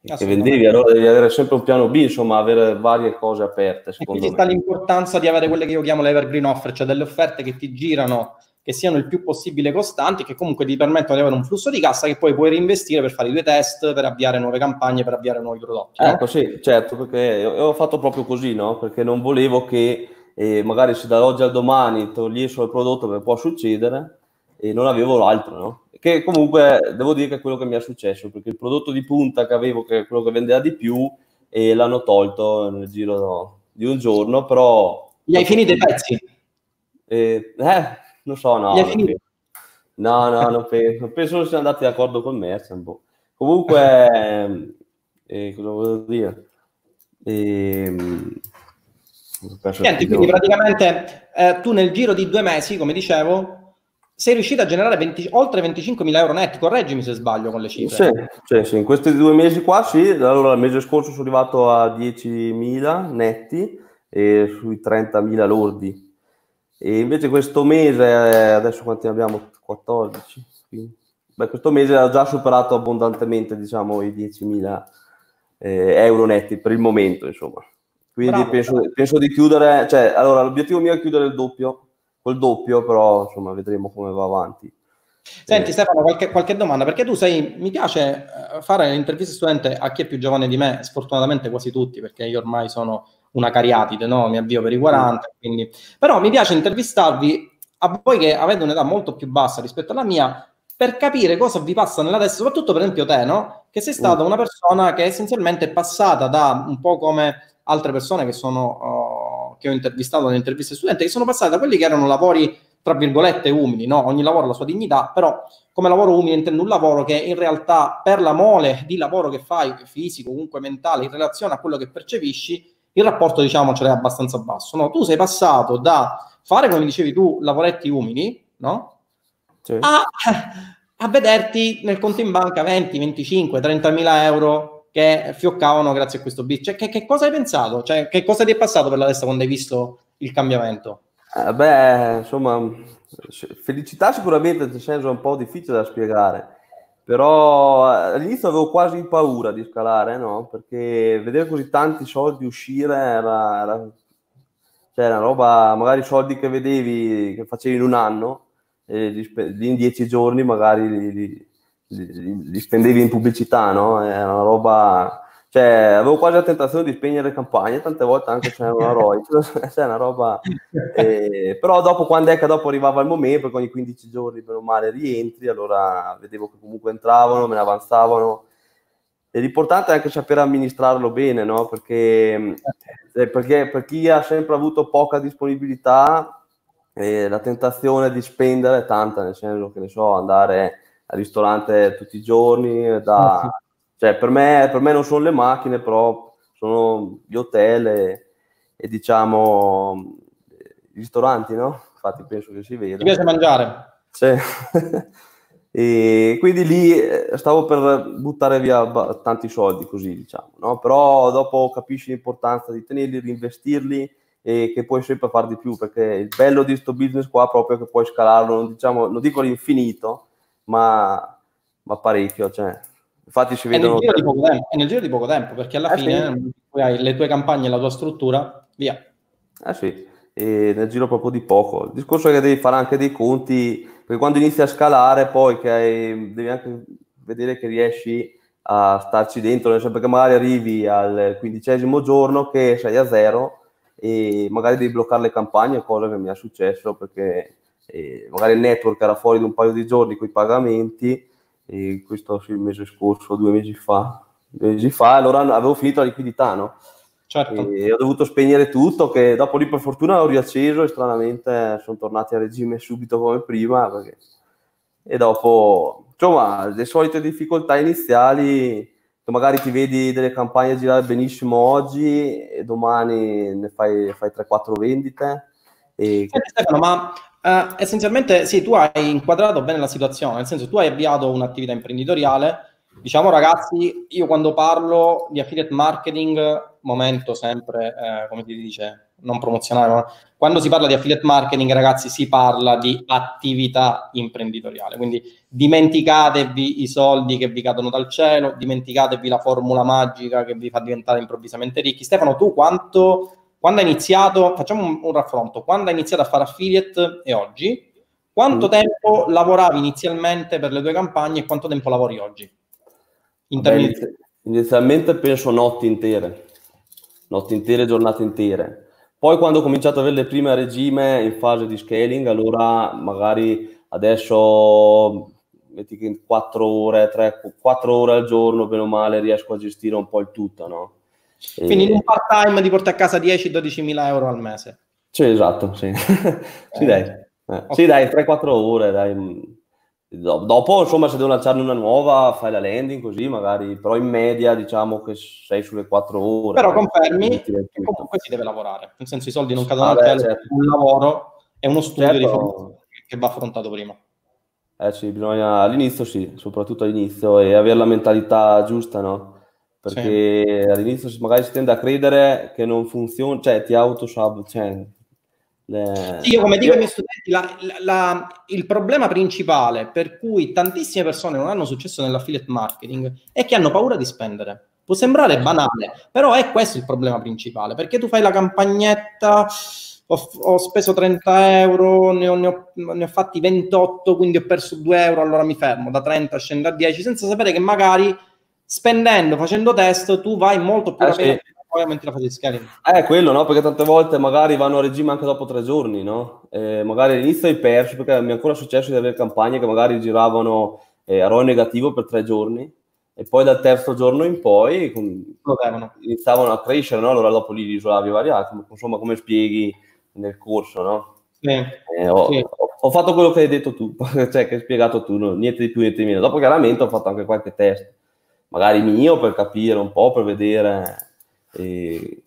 che vendevi, allora devi avere sempre un piano B, insomma, avere varie cose aperte, secondo me. E qui sta l'importanza di avere quelle che io chiamo le evergreen offer, cioè delle offerte che ti girano, che siano il più possibile costanti, che comunque ti permettono di avere un flusso di cassa che poi puoi reinvestire per fare i tuoi test, per avviare nuove campagne, per avviare nuovi prodotti. Ecco, no? Sì, certo, perché io ho fatto proprio così, no? Perché non volevo che eh, magari se dall'oggi al domani togliessero il prodotto, perché può succedere, e non avevo l'altro, no? Che comunque devo dire che è quello che mi è successo, perché il prodotto di punta che avevo, che è quello che vendeva di più, e l'hanno tolto nel giro di un giorno, però... Gli hai finito i pezzi? Eh... eh Non so, no, non penso. no, no, non penso, penso non siamo andati d'accordo con me. Boh. Comunque, eh, cosa volevo dire? Eh, Senti, quindi praticamente eh, tu nel giro di due mesi, come dicevo, sei riuscito a generare venti, oltre venticinquemila euro net, correggimi se sbaglio con le cifre. Sì, sì, sì, in questi due mesi qua sì, allora il mese scorso sono arrivato a diecimila netti e sui trentamila lordi. E invece questo mese, adesso quanti ne abbiamo? quattordici? Quindi, beh, questo mese ha già superato abbondantemente, diciamo, i diecimila eh, euro netti per il momento, insomma. Quindi bravo, penso, bravo. penso di chiudere, cioè, allora l'obiettivo mio è chiudere il doppio. Col doppio, però insomma vedremo come va avanti. Senti eh. Stefano, qualche, qualche domanda, perché tu sai, mi piace fare le interviste studente a chi è più giovane di me, sfortunatamente quasi tutti, perché io ormai sono una cariatide, no? Mi avvio per i quaranta, quindi... Però mi piace intervistarvi a voi che avete un'età molto più bassa rispetto alla mia, per capire cosa vi passa nella testa, soprattutto per esempio te, no? Che sei stata mm. una persona che essenzialmente è passata da un po' come altre persone che sono... Uh, che ho intervistato nelle interviste studenti, che sono passati da quelli che erano lavori, tra virgolette, umili, no? Ogni lavoro ha la sua dignità, però come lavoro umile intendo un lavoro che in realtà per la mole di lavoro che fai, fisico, comunque mentale, in relazione a quello che percepisci, il rapporto, diciamo, ce l'hai abbastanza basso, no? Tu sei passato da fare, come dicevi tu, lavoretti umili, no? Sì. A, a vederti nel conto in banca venti, venticinque, trentamila euro che fioccavano grazie a questo beat. Cioè, che, che cosa hai pensato? Cioè, che cosa ti è passato per la testa quando hai visto il cambiamento? Eh beh, insomma, felicità sicuramente, nel senso è un po' difficile da spiegare, però all'inizio avevo quasi paura di scalare, no? Perché vedere così tanti soldi uscire era, era, cioè era una roba, magari soldi che vedevi, che facevi in un anno, e li, li in dieci giorni magari li, li, li spendevi in pubblicità, no? È una roba... Cioè, avevo quasi la tentazione di spegnere le campagne, tante volte anche c'era una R O I, c'è una roba... Eh, però dopo, quando è che dopo arrivava il momento, perché ogni quindici giorni, per o male, rientri, allora vedevo che comunque entravano, me ne avanzavano. E l'importante è anche sapere amministrarlo bene, no? Perché, perché per chi ha sempre avuto poca disponibilità, eh, la tentazione di spendere è tanta, nel senso che, ne so, andare... al ristorante tutti i giorni, da... ah, sì. Cioè, per me, per me non sono le macchine, però sono gli hotel e, e diciamo i ristoranti, no? Infatti penso che si veda. Ti piace mangiare? Sì. E quindi lì stavo per buttare via tanti soldi così, diciamo, no? Però dopo capisci l'importanza di tenerli, reinvestirli e che puoi sempre far di più, perché il bello di sto business qua proprio è che puoi scalarlo, non, diciamo, non dico all'infinito, Ma, ma parecchio, cioè. Infatti ci vedono... È nel, poco tempo, è nel giro di poco tempo, perché alla eh fine sì. Tu hai le tue campagne, la tua struttura, via. Eh sì, e nel giro proprio di poco. Il discorso è che devi fare anche dei conti, perché quando inizi a scalare poi che hai, devi anche vedere che riesci a starci dentro, nel senso che magari arrivi al quindicesimo giorno che sei a zero e magari devi bloccare le campagne, cosa che mi è successo perché... E magari il network era fuori da un paio di giorni con i pagamenti, e questo sì, il mese scorso, due mesi fa, due mesi fa, allora avevo finito la liquidità, no? Certo. E ho dovuto spegnere tutto, che dopo lì per fortuna ho riacceso e stranamente sono tornati a regime subito come prima, perché... e dopo, insomma, le solite difficoltà iniziali, che magari ti vedi delle campagne girare benissimo oggi e domani ne fai, fai tre quattro vendite. E... Senti, Stefano, ma... Uh, essenzialmente sì, tu hai inquadrato bene la situazione, nel senso tu hai avviato un'attività imprenditoriale, diciamo ragazzi, io quando parlo di affiliate marketing, momento sempre, eh, come si dice, non promozionale, ma quando si parla di affiliate marketing ragazzi si parla di attività imprenditoriale, quindi dimenticatevi i soldi che vi cadono dal cielo, dimenticatevi la formula magica che vi fa diventare improvvisamente ricchi. Stefano, tu quanto... Quando hai iniziato, facciamo un, un raffronto, quando hai iniziato a fare affiliate e oggi, quanto mm. tempo lavoravi inizialmente per le tue campagne e quanto tempo lavori oggi? In Vabbè, iniz inizialmente penso notti intere, notti intere, giornate intere. Poi quando ho cominciato ad avere le prime regime in fase di scaling, allora magari adesso metti che in quattro ore, tre, quattro ore al giorno, bene o male, riesco a gestire un po' il tutto, no? Quindi in un part time ti porti a casa dieci-dodici mila euro al mese. Sì, esatto, sì. Eh, sì, dai, eh. Okay. Sì, dai, tre quattro ore, dai. Dopo, insomma, se devo lanciarne una nuova, fai la landing così, magari, però in media diciamo che sei sulle quattro ore. Però confermi che comunque si deve lavorare, nel senso i soldi non cadono al cielo, certo. Un lavoro è uno studio, certo, di che va affrontato prima. Eh sì, bisogna all'inizio sì, soprattutto all'inizio, e avere la mentalità giusta, no? Perché sì, all'inizio magari si tende a credere che non funziona, cioè ti autosub, cioè, le... Sì, io come dico ai miei studenti, la, la, la, il problema principale per cui tantissime persone non hanno successo nell'affiliate marketing è che hanno paura di spendere. Può sembrare banale, però è questo il problema principale, perché tu fai la campagnetta, ho, ho speso trenta euro, ne ho, ne, ho, ne ho fatti ventotto, quindi ho perso due euro, allora mi fermo, da trenta scendo a dieci, senza sapere che magari spendendo, facendo test, tu vai molto più eh, rapidamente sì. poi mentre la fase di scaling. Eh, quello, no? Perché tante volte magari vanno a regime anche dopo tre giorni, no? Eh, magari all'inizio hai perso, perché mi è ancora successo di avere campagne che magari giravano eh, R O I negativo per tre giorni, e poi dal terzo giorno in poi con, iniziavano a crescere, no? Allora dopo lì li isolavi variati, insomma, come spieghi nel corso, no? Sì. Eh, ho, sì. ho fatto quello che hai detto tu, cioè che hai spiegato tu, no? Niente di più, niente di meno. Dopo chiaramente ho fatto anche qualche test, magari mio, per capire un po', per vedere eh,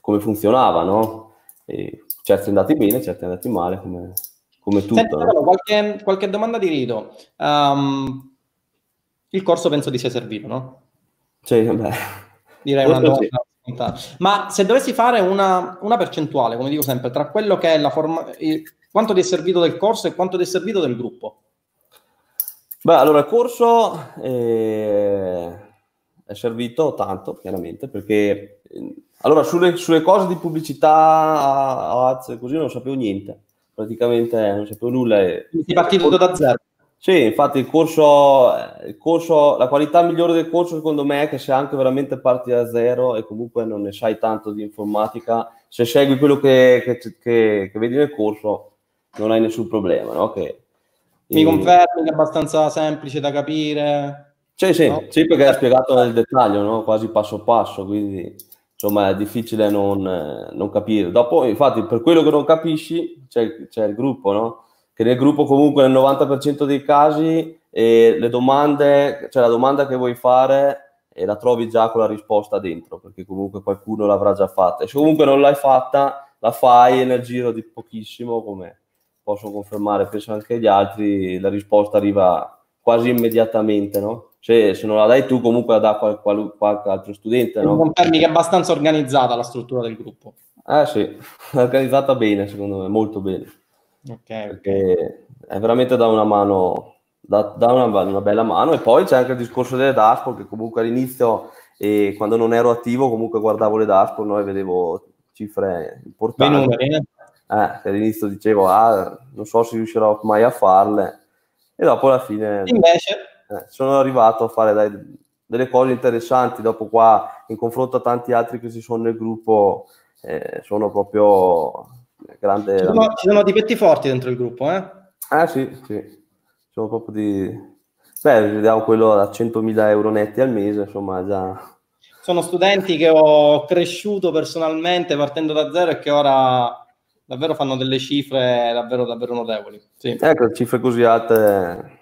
come funzionava, no? E certi andati bene, certi andati male, come, come tutto. Senti, no? qualche, qualche domanda di Rito. Um, il corso penso ti sia servito, no? Sì, beh. Direi una domanda. Ma se dovessi fare una, una percentuale, come dico sempre, tra quello che è la forma... Il, quanto ti è servito del corso e quanto ti è servito del gruppo? Beh, allora il corso eh, è servito tanto, chiaramente, perché eh, allora sulle, sulle cose di pubblicità, ads, così non sapevo niente, praticamente non sapevo nulla. E, Sei partito e, da zero? Sì, infatti il corso, il corso, la qualità migliore del corso secondo me è che se anche veramente parti da zero e comunque non ne sai tanto di informatica, se segui quello che, che, che, che vedi nel corso non hai nessun problema, no? Che, Mi confermi che è abbastanza semplice da capire? Sì, sì, no? Sì, perché è spiegato nel dettaglio, no? Quasi passo passo, quindi insomma è difficile non, non capire. Dopo, infatti, per quello che non capisci c'è, c'è il gruppo, no? Che nel gruppo comunque nel novanta per cento dei casi eh, le domande, cioè la domanda che vuoi fare eh, la trovi già con la risposta dentro, perché comunque qualcuno l'avrà già fatta. E se comunque non l'hai fatta, la fai nel giro di pochissimo, com'è. Posso confermare, penso anche gli altri, la risposta arriva quasi immediatamente, no? Cioè, se non la dai tu, comunque la dà qual, qual, qualche altro studente, no? Confermi che è abbastanza organizzata la struttura del gruppo. Eh sì, organizzata bene, secondo me, molto bene. Ok. Perché è veramente da una mano, da, da una, una bella mano. E poi c'è anche il discorso delle dashboard, che comunque all'inizio, eh, quando non ero attivo, comunque guardavo le dashboard, no? E vedevo cifre importanti. Bene. Eh, all'inizio dicevo, ah, non so se riuscirò mai a farle, e dopo alla fine invece eh, sono arrivato a fare dai, delle cose interessanti. Dopo qua, in confronto a tanti altri che ci sono nel gruppo, eh, sono proprio grande... Ci sono, ci sono di petti forti dentro il gruppo, eh? Eh sì, sì, sono proprio di... Beh, vediamo quello da centomila euro netti al mese, insomma già... Sono studenti che ho cresciuto personalmente partendo da zero e che ora... Davvero fanno delle cifre davvero, davvero notevoli. Sì. Ecco, cifre così alte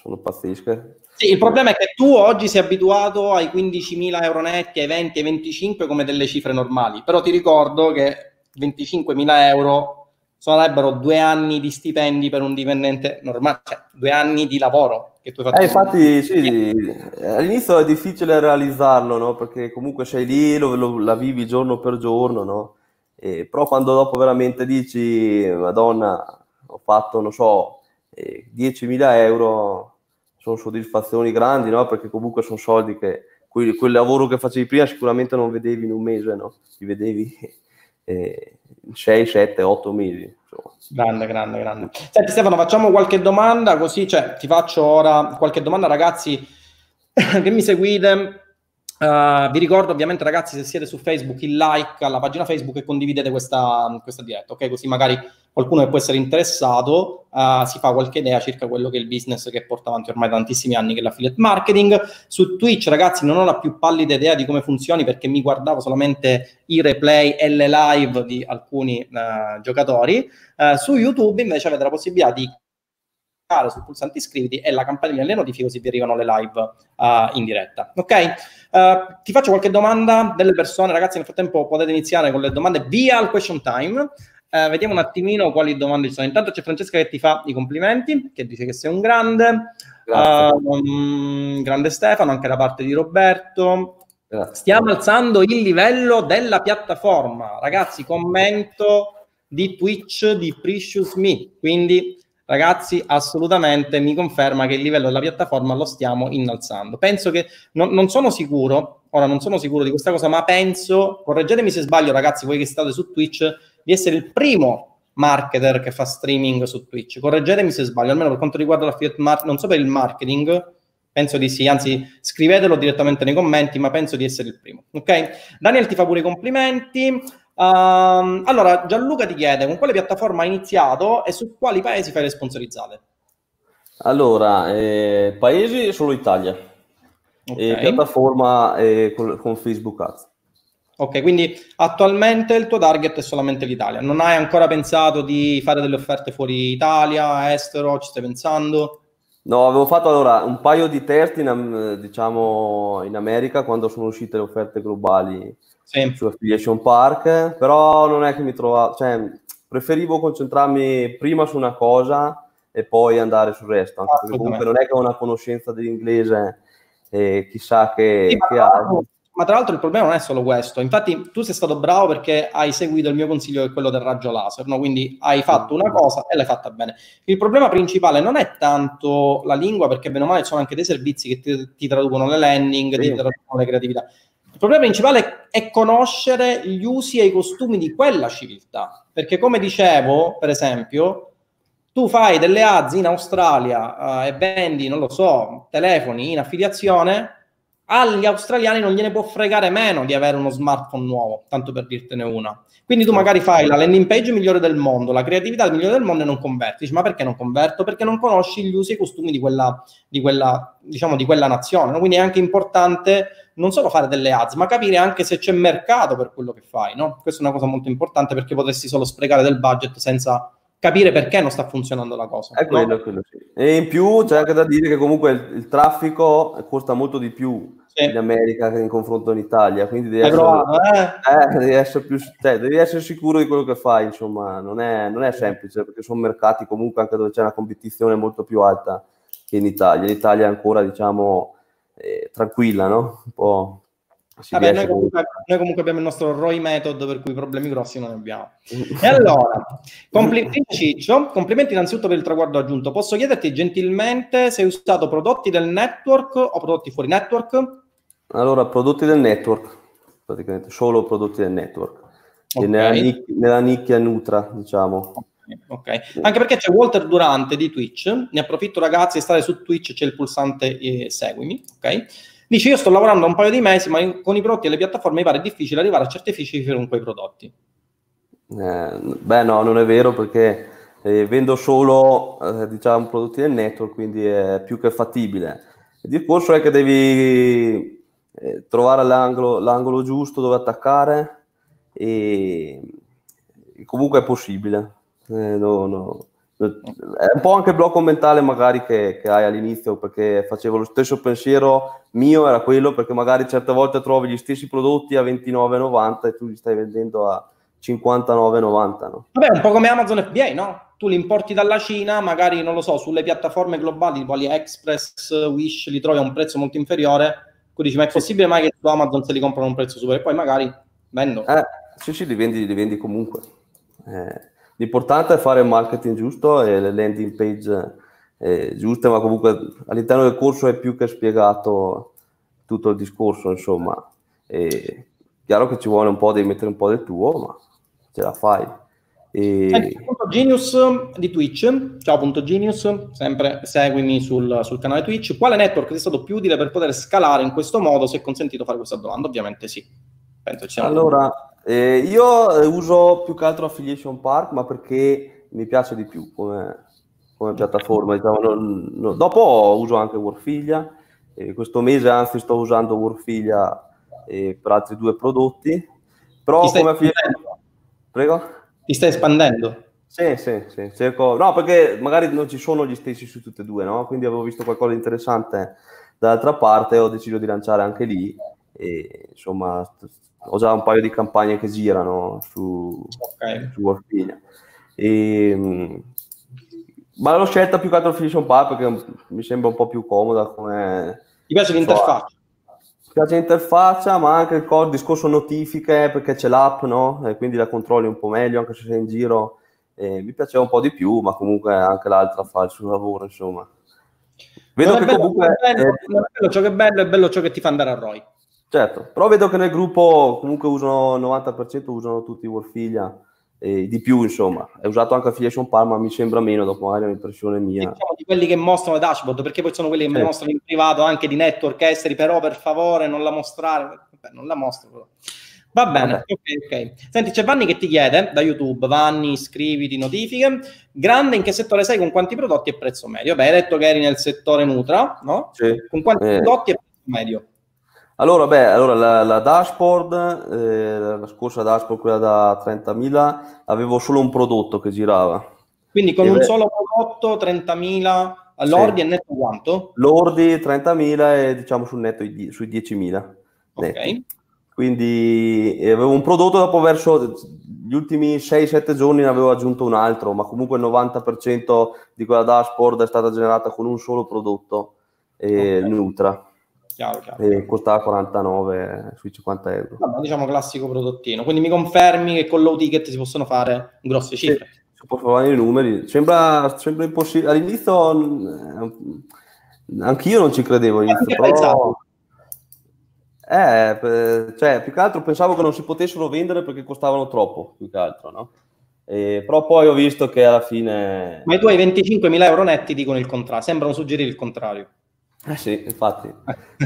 sono pazzesche. Sì, il problema è che tu oggi sei abituato ai quindicimila euro netti, ai venti, ai venticinque come delle cifre normali. Però ti ricordo che venticinquemila euro sarebbero due anni di stipendi per un dipendente normale, cioè due anni di lavoro che tu hai fatto. Eh, infatti, sì, all'inizio è difficile realizzarlo, no? Perché comunque sei lì, lo, lo, la vivi giorno per giorno, no? Eh, però quando dopo veramente dici madonna ho fatto non so eh, diecimila euro, sono soddisfazioni grandi, no? Perché comunque sono soldi che quel, quel lavoro che facevi prima sicuramente non vedevi in un mese, no? Ti vedevi eh, sei, sette, otto mesi, insomma. Grande, grande, grande. Senti Stefano, facciamo qualche domanda così, cioè ti faccio ora qualche domanda, ragazzi che mi seguite. Uh, vi ricordo ovviamente ragazzi, se siete su Facebook, il like alla pagina Facebook e condividete questa, questa diretta, ok? Così magari qualcuno che può essere interessato uh, si fa qualche idea circa quello che è il business che porta avanti ormai tantissimi anni, che è l'affiliate marketing. Su Twitch ragazzi non ho la più pallida idea di come funzioni, perché mi guardavo solamente i replay e le live di alcuni uh, giocatori. Uh, su YouTube invece avete la possibilità di sul pulsante iscriviti e la campanella delle notifiche, così vi arrivano le live uh, in diretta, ok? Uh, ti faccio qualche domanda delle persone, ragazzi nel frattempo potete iniziare con le domande via il question time. Eh, vediamo un attimino quali domande ci sono. Intanto c'è Francesca che ti fa i complimenti, che dice che sei un grande. Uh, grande Stefano, anche da parte di Roberto. Grazie. Stiamo alzando il livello della piattaforma. Ragazzi, commento di Twitch di Precious Me. Quindi, ragazzi, assolutamente mi conferma che il livello della piattaforma lo stiamo innalzando. Penso che, non, non sono sicuro, ora non sono sicuro di questa cosa, ma penso, correggetemi se sbaglio ragazzi, voi che state su Twitch, di essere il primo marketer che fa streaming su Twitch. Correggetemi se sbaglio, almeno per quanto riguarda l'affiliate marketing, non so per il marketing, penso di sì, anzi scrivetelo direttamente nei commenti, ma penso di essere il primo. Ok? Daniel ti fa pure i complimenti. Um, allora, Gianluca ti chiede con quale piattaforma hai iniziato e su quali paesi fai le sponsorizzate? Allora, eh, paesi solo Italia. Okay. E piattaforma eh, con, con Facebook Ads. Ok, quindi attualmente il tuo target è solamente l'Italia. Non hai ancora pensato di fare delle offerte fuori Italia, estero? Ci stai pensando? No, avevo fatto allora un paio di test in, diciamo, in America quando sono uscite le offerte globali, sì, su Affiliation Park, però non è che mi trovavo, cioè preferivo concentrarmi prima su una cosa e poi andare sul resto, anche perché comunque non è che ho una conoscenza dell'inglese eh, chissà che, sì, che altro. Ma tra l'altro il problema non è solo questo, infatti tu sei stato bravo perché hai seguito il mio consiglio che è quello del raggio laser, no? Quindi hai fatto una cosa e l'hai fatta bene. Il problema principale non è tanto la lingua, perché bene o male ci sono anche dei servizi che ti, ti traducono le landing, sì, ti traducono le creatività. Il problema principale è conoscere gli usi e i costumi di quella civiltà, perché come dicevo, per esempio, tu fai delle ads in Australia eh, e vendi, non lo so, telefoni in affiliazione, agli australiani non gliene può fregare meno di avere uno smartphone nuovo, tanto per dirtene una. Quindi tu magari fai la landing page migliore del mondo, la creatività migliore del mondo e non converti. Dici, ma perché non converto? Perché non conosci gli usi e i costumi di quella, di quella, diciamo, di quella nazione, no? Quindi è anche importante non solo fare delle ads, ma capire anche se c'è mercato per quello che fai, no? Questa è una cosa molto importante, perché potresti solo sprecare del budget senza capire perché non sta funzionando la cosa. È quello, no? È quello, sì. E in più c'è anche da dire che comunque il, il traffico costa molto di più, sì, in America che in confronto in Italia, quindi devi essere, provato, eh? Eh, devi, essere più, cioè, devi essere sicuro di quello che fai, insomma, non è, non è semplice, perché sono mercati comunque anche dove c'è una competizione molto più alta che in Italia. L'Italia è ancora, diciamo, eh, tranquilla, no? Un po'. Vabbè, noi, comunque, noi comunque abbiamo il nostro R O I method, per cui problemi grossi non ne abbiamo. E allora, complimenti Ciccio, complimenti innanzitutto per il traguardo aggiunto. Posso chiederti gentilmente se hai usato prodotti del network o prodotti fuori network? Allora, prodotti del network, praticamente solo prodotti del network, okay, nella, nic- nella nicchia Nutra, diciamo. Okay. Anche perché c'è Walter Durante di Twitch, ne approfitto ragazzi, state su Twitch, c'è il pulsante eh, seguimi, ok? Dice, io sto lavorando un paio di mesi, ma in, con i prodotti e le piattaforme mi pare difficile arrivare a certifici per un quei prodotti. Eh, beh, no, non è vero, perché eh, vendo solo, eh, diciamo, prodotti del network, quindi è più che fattibile. Il discorso è che devi eh, trovare l'angolo, l'angolo giusto dove attaccare e, e comunque è possibile. Eh, no, no. È un po' anche il blocco mentale magari che, che hai all'inizio, perché facevo lo stesso pensiero mio, era quello, perché magari certe volte trovi gli stessi prodotti a ventinove e novanta e tu li stai vendendo a cinquantanove e novanta, no? Vabbè, un po' come Amazon F B A, no? Tu li importi dalla Cina, magari, non lo so, sulle piattaforme globali tipo AliExpress, Wish, li trovi a un prezzo molto inferiore, quindi dici, ma è possibile mai che su Amazon se li comprano a un prezzo superiore? E poi magari vendo. Eh, sì, sì, li vendi, li vendi comunque. Eh... L'importante è fare il marketing giusto e le landing page eh, giuste, ma comunque all'interno del corso è più che spiegato tutto il discorso, insomma. E, chiaro che ci vuole un po', devi mettere un po' del tuo, ma ce la fai. E... Genius di Twitch, ciao Genius, sempre seguimi sul, sul canale Twitch. Quale network ti è stato più utile per poter scalare in questo modo? Se è consentito fare questa domanda, ovviamente sì. Penso ci allora... Eh, io uso più che altro Affiliation Park, ma perché mi piace di più come, come piattaforma, diciamo, non, non, dopo uso anche WeAreFiglia, eh, questo mese anzi sto usando WeAreFiglia eh, per altri due prodotti, però come Affiliation Park... Prego? Ti stai espandendo? Sì, sì, sì, cerco... No, perché magari non ci sono gli stessi su tutte e due, no? Quindi avevo visto qualcosa di interessante dall'altra parte e ho deciso di lanciare anche lì. E, insomma, ho già un paio di campagne che girano su, okay. su WeAreFiglia. E, ma l'ho scelta più che altro Affiliation Park perché mi sembra un po' più comoda. Come mi piace l'interfaccia. Mi piace l'interfaccia, ma anche il, il discorso notifiche, perché c'è l'app, no? E quindi la controlli un po' meglio anche se sei in giro. Eh, mi piaceva un po' di più, ma comunque anche l'altra fa il suo lavoro, insomma. Vedo che bello, comunque è bello, è bello ciò che è bello, è bello ciò che ti fa andare a R O I. Certo, però vedo che nel gruppo comunque usano il novanta per cento, usano tutti WeAreFiglia, eh, di più insomma. È usato anche Affiliation Park, ma mi sembra meno, dopo magari un'impressione mia. Diciamo di quelli che mostrano dashboard, perché poi sono quelli che certo. mostrano in privato anche di network esteri, però per favore non la mostrare. Vabbè, non la mostro però. Va bene, okay, ok. Senti, c'è Vanni che ti chiede da YouTube, Vanni, iscriviti, notifiche. Grande in che settore sei, con quanti prodotti e prezzo medio? Beh, hai detto che eri nel settore Nutra, no? Sì. Con quanti eh. prodotti e prezzo medio? Allora, beh, allora la, la dashboard, eh, la scorsa dashboard, quella da trentamila, avevo solo un prodotto che girava. Quindi con e un beh. solo prodotto, trentamila all'ordi sì. e netto quanto? L'ordi trentamila e diciamo sul netto sui diecimila. Ok. Netti. Quindi eh, avevo un prodotto, dopo verso gli ultimi sei sette giorni ne avevo aggiunto un altro, ma comunque il novanta per cento di quella dashboard è stata generata con un solo prodotto, eh, okay. Nutra, chiaro, chiaro. E costava quarantanove sui cinquanta euro. Vabbè, diciamo classico prodottino, quindi mi confermi che con low ticket si possono fare grosse cifre? Sì, si possono fare i numeri, sembra, sembra impossibile, all'inizio eh, anch'io non ci credevo all'inizio, però... Pensavo. Eh, cioè, più che altro pensavo che non si potessero vendere perché costavano troppo, più che altro, no? E, però poi ho visto che alla fine... Ma i tuoi venticinquemila euro netti dicono il contrario, sembrano suggerire il contrario. Eh sì, infatti.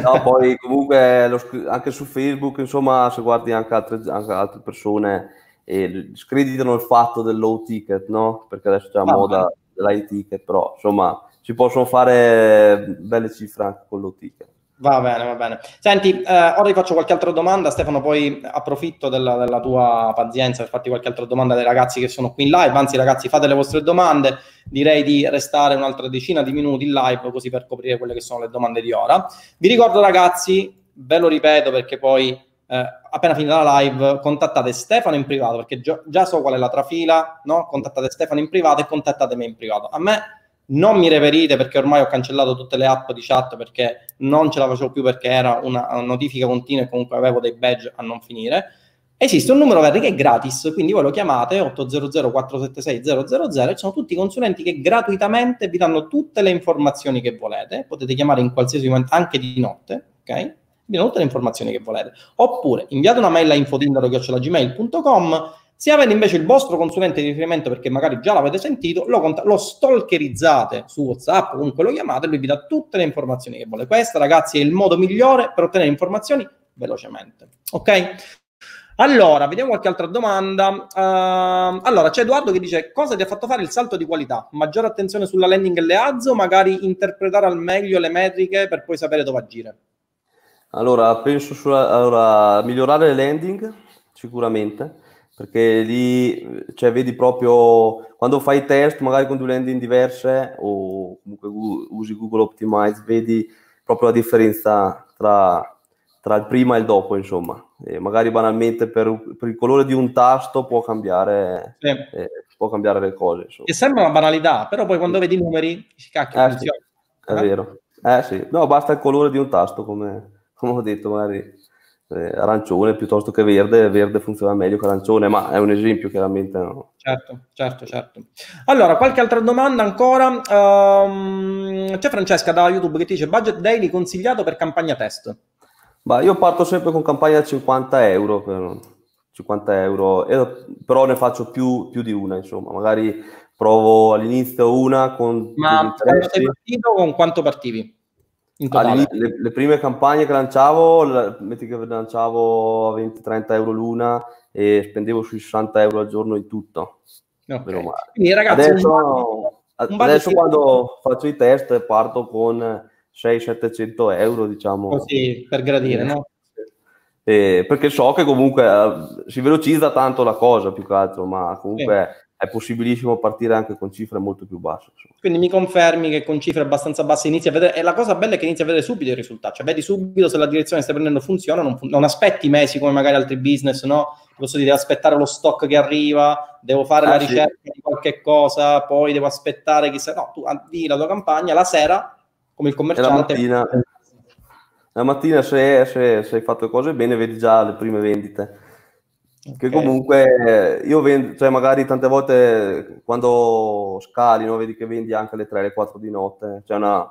No, poi comunque lo, anche su Facebook, insomma, se guardi anche altre, anche altre persone, eh, screditano il fatto del low ticket, no? Perché adesso c'è la ah, moda dell'high ticket, però insomma si possono fare belle cifre anche con low ticket. Va bene, va bene. Senti, eh, ora ti faccio qualche altra domanda, Stefano, poi approfitto della, della tua pazienza per farti qualche altra domanda dai ragazzi che sono qui in live. Anzi, ragazzi, fate le vostre domande, direi di restare un'altra decina di minuti in live così per coprire quelle che sono le domande di ora. Vi ricordo, ragazzi, ve lo ripeto perché poi eh, appena finita la live contattate Stefano in privato, perché già, già so qual è la trafila, no? Contattate Stefano in privato e contattate me in privato. A me non mi reperite perché ormai ho cancellato tutte le app di chat perché non ce la facevo più, perché era una notifica continua e comunque avevo dei badge a non finire. Esiste un numero che è gratis, quindi voi lo chiamate otto zero zero quattro sette sei zero zero zero, ci sono tutti i consulenti che gratuitamente vi danno tutte le informazioni che volete, potete chiamare in qualsiasi momento, anche di notte, ok? Vi danno tutte le informazioni che volete. Oppure inviate una mail a info tindaro chiocciola gmail punto com. Se avete invece il vostro consulente di riferimento, perché magari già l'avete sentito, lo, lo stalkerizzate su WhatsApp, comunque lo chiamate, lui vi dà tutte le informazioni che vuole. Questo, ragazzi, è il modo migliore per ottenere informazioni velocemente. Ok? Allora, vediamo qualche altra domanda. Uh, allora, c'è Edoardo che dice, cosa ti ha fatto fare il salto di qualità? Maggiore attenzione sulla landing e le ads o magari interpretare al meglio le metriche per poi sapere dove agire? Allora, penso sulla, allora, migliorare le landing, sicuramente. Perché lì, cioè, vedi proprio, quando fai test, magari con due landing diverse, o comunque usi Google Optimize, vedi proprio la differenza tra, tra il prima e il dopo, insomma. E magari banalmente per, per il colore di un tasto può cambiare, sì. eh, può cambiare le cose. Insomma. E sembra una banalità, però poi quando sì. vedi i numeri, cacchio, eh, funziona. Sì. È eh? vero. Eh sì, no, basta il colore di un tasto, come, come ho detto, magari... Eh, arancione piuttosto che verde, verde funziona meglio che arancione, ma è un esempio chiaramente, no? Certo, certo, certo. Allora, qualche altra domanda ancora? Um, c'è Francesca da YouTube che ti dice, budget daily consigliato per campagna test? Ma io parto sempre con campagna da cinquanta euro, per cinquanta euro, e, però ne faccio più, più di una, insomma, magari provo all'inizio una con... Ma quando sei partito, con quanto partivi? Ah, le, le prime campagne che lanciavo, la, metti che lanciavo a venti trenta euro l'una e spendevo sui sessanta euro al giorno in tutto. Okay. Quindi, ragazzi, adesso, un adesso, un adesso quando faccio i test parto con sei settecento euro, diciamo. Così, per gradire, eh, no? Eh, perché so che comunque eh, si velocizza tanto la cosa, più che altro, ma comunque... Eh. è possibilissimo partire anche con cifre molto più basse. Insomma. Quindi mi confermi che con cifre abbastanza basse inizi a vedere, e la cosa bella è che inizi a vedere subito i risultati, cioè vedi subito se la direzione che stai prendendo funziona, non, fun- non aspetti mesi come magari altri business, no? Posso dire, devo aspettare lo stock che arriva, devo fare ah, la ricerca sì. di qualche cosa, poi devo aspettare chissà, no, tu avvii la tua campagna la sera, come il commerciante. E la mattina, la mattina se, se, se hai fatto cose bene vedi già le prime vendite. Che comunque io vendo, cioè magari tante volte quando scali, no, vedi che vendi anche alle tre, alle quattro di notte, c'è una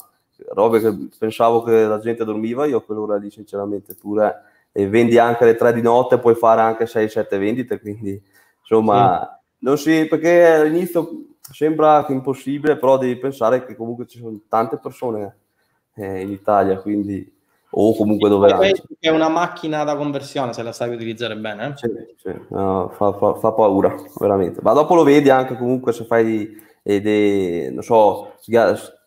roba che pensavo che la gente dormiva, io a quell'ora lì sinceramente pure, e vendi anche alle tre di notte, puoi fare anche sei sette vendite, quindi insomma, sì. non si, perché all'inizio sembra impossibile, però devi pensare che comunque ci sono tante persone eh, in Italia, quindi... o comunque dove è una macchina da conversione se la sai utilizzare bene, eh? Sì, sì. No, fa, fa, fa paura veramente, ma dopo lo vedi anche comunque se fai eh, dei, non so,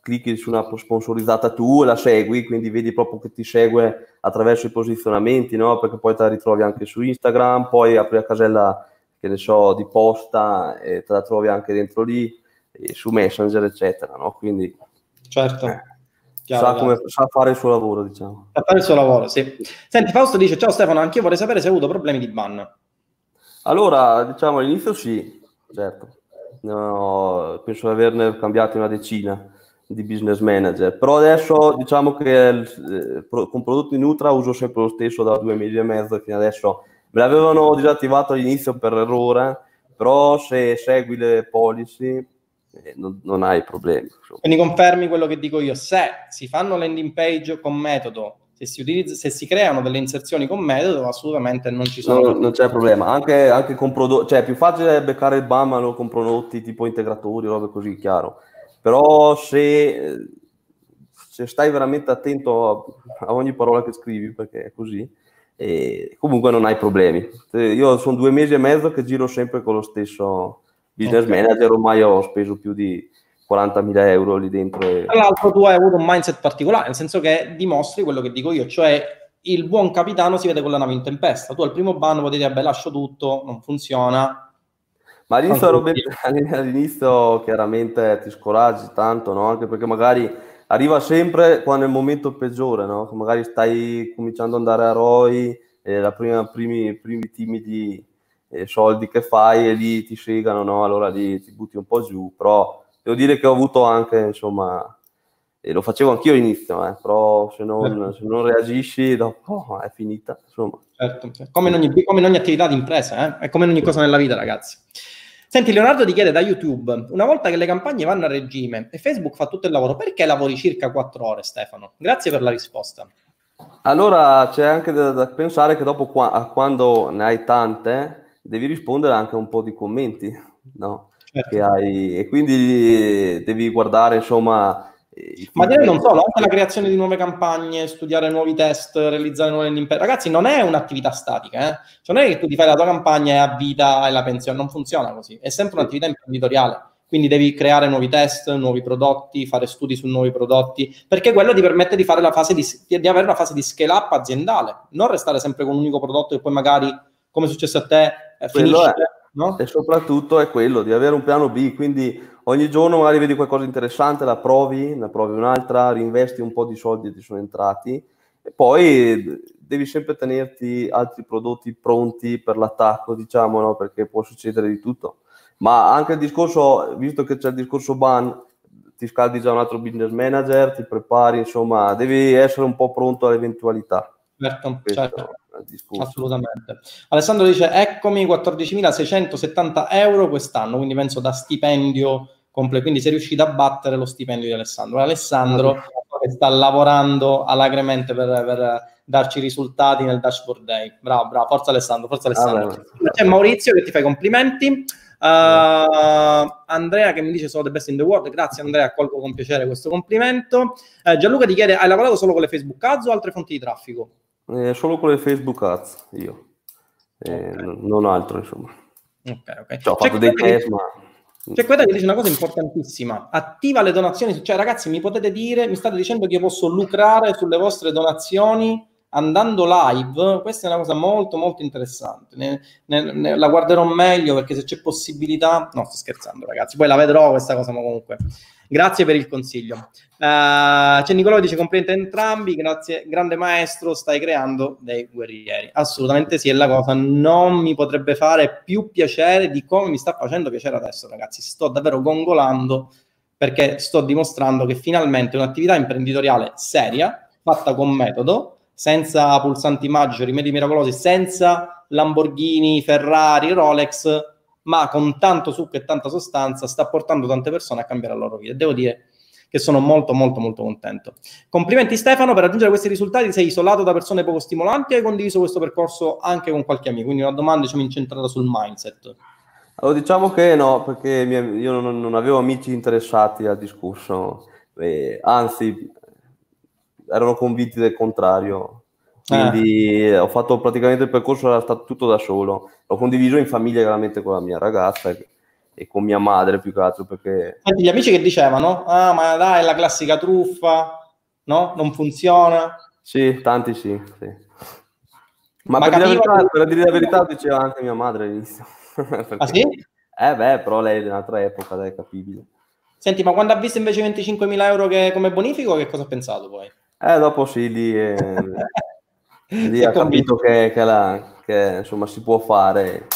clicchi su una sponsorizzata tu e la segui, quindi vedi proprio che ti segue attraverso i posizionamenti, no? Perché poi te la ritrovi anche su Instagram, poi apri la casella che ne so di posta e te la trovi anche dentro lì, e su Messenger eccetera, no? Quindi certo eh. Chiaro, sa, come, sa fare il suo lavoro, diciamo. Sa fare il suo lavoro, sì. Senti, Fausto dice, ciao Stefano, anch'io vorrei sapere se hai avuto problemi di ban. Allora, diciamo, all'inizio sì, certo. No, penso di averne cambiati una decina di business manager. Però adesso, diciamo che eh, con prodotti Nutra uso sempre lo stesso da due mesi e mezzo fino adesso. Me l'avevano disattivato all'inizio per errore, però se segui le policy... Non, non hai problemi. Quindi confermi quello che dico io, se si fanno landing page con metodo, se si, utilizza, se si creano delle inserzioni con metodo, assolutamente non ci sono. No, non c'è problema, anche, anche con prodotti, cioè è più facile beccare il ban con prodotti tipo integratori, robe così, chiaro. Però se, se stai veramente attento a, a ogni parola che scrivi, perché è così, e comunque non hai problemi. Io sono due mesi e mezzo che giro sempre con lo stesso... business okay. manager, ormai ho speso più di quarantamila euro lì dentro. E... Tra l'altro tu hai avuto un mindset particolare, nel senso che dimostri quello che dico io, cioè il buon capitano si vede con la nave in tempesta. Tu al primo ban vuoi dire, vabbè, lascio tutto, non funziona. Ma all'inizio, Roberto, all'inizio chiaramente ti scoraggi tanto, no? Anche perché magari arriva sempre quando è il momento peggiore, no? Che magari stai cominciando ad andare a R O I, eh, la prima, primi, primi timidi... E soldi che fai e lì ti segano, no? Allora lì ti butti un po' giù, però devo dire che ho avuto anche, insomma, e lo facevo anch'io all'inizio, eh, però se non, se non reagisci dopo oh, è finita, insomma. Certo, come in ogni, come in ogni attività di impresa, eh? È come in ogni cosa nella vita, ragazzi. Senti, Leonardo ti chiede da YouTube, una volta che le campagne vanno a regime e Facebook fa tutto il lavoro, perché lavori circa quattro ore, Stefano? Grazie per la risposta. Allora c'è anche da, da pensare che dopo qua, quando ne hai tante... devi rispondere anche a un po' di commenti, no? Certo. Che hai, e quindi devi guardare, insomma... Ma direi, non so, no? La creazione di nuove campagne, studiare nuovi test, realizzare nuove... Ragazzi, non è un'attività statica, eh? Cioè non è che tu ti fai la tua campagna e a vita e la pensione, non funziona così. È sempre un'attività imprenditoriale, quindi devi creare nuovi test, nuovi prodotti, fare studi su nuovi prodotti, perché quello ti permette di fare la fase di, di avere una fase di scale-up aziendale, non restare sempre con un unico prodotto che poi magari... come è successo a te, eh, finisce, è, no? E soprattutto è quello di avere un piano B, quindi ogni giorno magari vedi qualcosa di interessante, la provi, ne provi un'altra, reinvesti un po' di soldi che ti sono entrati e poi devi sempre tenerti altri prodotti pronti per l'attacco, diciamo, no? Perché può succedere di tutto. Ma anche il discorso, visto che c'è il discorso ban, ti scaldi già un altro business manager, ti prepari, insomma, devi essere un po' pronto all'eventualità. Certo, questo. Certo. Discorso. Assolutamente. Alessandro dice eccomi quattordicimilaseicentosettanta euro quest'anno, quindi penso da stipendio completo, quindi sei riuscito a battere lo stipendio di Alessandro. Alessandro ah, sta lavorando alacremente per, per darci risultati nel Dashboard Day. Bravo, bravo, forza Alessandro, forza Alessandro. Ah, beh, c'è Maurizio che ti fa i complimenti. Uh, Andrea che mi dice sono the best in the world, grazie Andrea, accolgo con piacere questo complimento. uh, Gianluca ti chiede hai lavorato solo con le Facebook Ads o altre fonti di traffico? Eh, solo con le Facebook Ads, io. Eh, okay. Non altro, insomma. Ok, ok. Cioè, ho fatto dei test, ma... C'è quella che dice una cosa importantissima. Attiva le donazioni. Cioè, ragazzi, mi potete dire, mi state dicendo che io posso lucrare sulle vostre donazioni andando live, questa è una cosa molto molto interessante, ne, ne, ne, la guarderò meglio, perché se c'è possibilità, no sto scherzando ragazzi, poi la vedrò questa cosa, ma comunque grazie per il consiglio. Uh, c'è Nicolò che dice complimenti a entrambi, grazie, grande maestro, stai creando dei guerrieri. Assolutamente sì, è la cosa, non mi potrebbe fare più piacere di come mi sta facendo piacere adesso ragazzi, sto davvero gongolando perché sto dimostrando che finalmente un'attività imprenditoriale seria, fatta con metodo, senza pulsanti magici, rimedi miracolosi, senza Lamborghini, Ferrari, Rolex, ma con tanto succo e tanta sostanza, sta portando tante persone a cambiare la loro vita. Devo dire che sono molto, molto, molto contento. Complimenti Stefano, per raggiungere questi risultati sei isolato da persone poco stimolanti e hai condiviso questo percorso anche con qualche amico? Quindi una domanda, diciamo, incentrata sul mindset. Allora, diciamo che no, perché io non, non avevo amici interessati al discorso, eh, anzi... erano convinti del contrario, quindi eh. ho fatto praticamente il percorso, era stato tutto da solo, l'ho condiviso in famiglia chiaramente con la mia ragazza e, e con mia madre più che altro, perché... Senti, gli amici che dicevano, ah ma dai, è la classica truffa, no? Non funziona? Sì, tanti sì, sì. Ma, ma per, dire la verità, che... per dire la verità diceva anche mia madre all'inizio. Perché... Ah sì? Eh beh, però lei è di un'altra epoca, dai, è capibile. Senti, ma quando ha visto invece venticinquemila euro che, come bonifico, che cosa ha pensato poi? Eh, dopo sì, lì, eh, lì ha capito che, che, la, che insomma si può fare,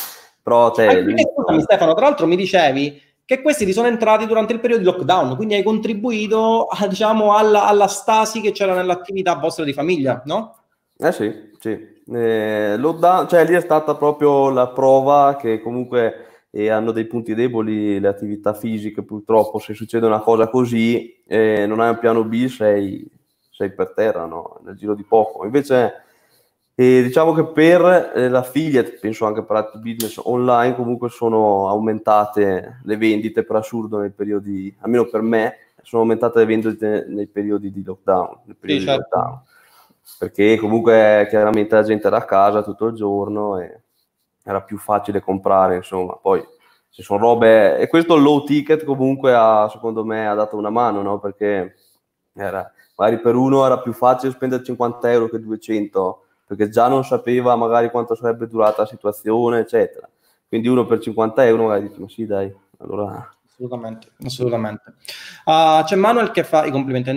però... Te... Anche perché, scusami Stefano, tra l'altro mi dicevi che questi ti sono entrati durante il periodo di lockdown, quindi hai contribuito, diciamo, alla, alla stasi che c'era nell'attività vostra di famiglia, no? Eh sì, sì. Eh, lockdown, cioè lì è stata proprio la prova che comunque... e hanno dei punti deboli le attività fisiche, purtroppo se succede una cosa così eh, non hai un piano B, sei, sei per terra, no? Nel giro di poco. Invece eh, diciamo che per eh, l'affiliate, penso anche per altri business online, comunque sono aumentate le vendite per assurdo nei periodi, almeno per me, sono aumentate le vendite nei periodi di lockdown, nel periodo sì, certo. di lockdown, perché comunque chiaramente la gente era a casa tutto il giorno e era più facile comprare, insomma, poi ci sono robe... E questo low ticket comunque ha, secondo me, ha dato una mano, no? Perché era, magari per uno era più facile spendere cinquanta euro che duecento, perché già non sapeva magari quanto sarebbe durata la situazione, eccetera. Quindi uno per cinquanta euro magari dice, ma sì, dai, allora... Assolutamente, assolutamente. Uh, c'è Manuel che fa i complimenti.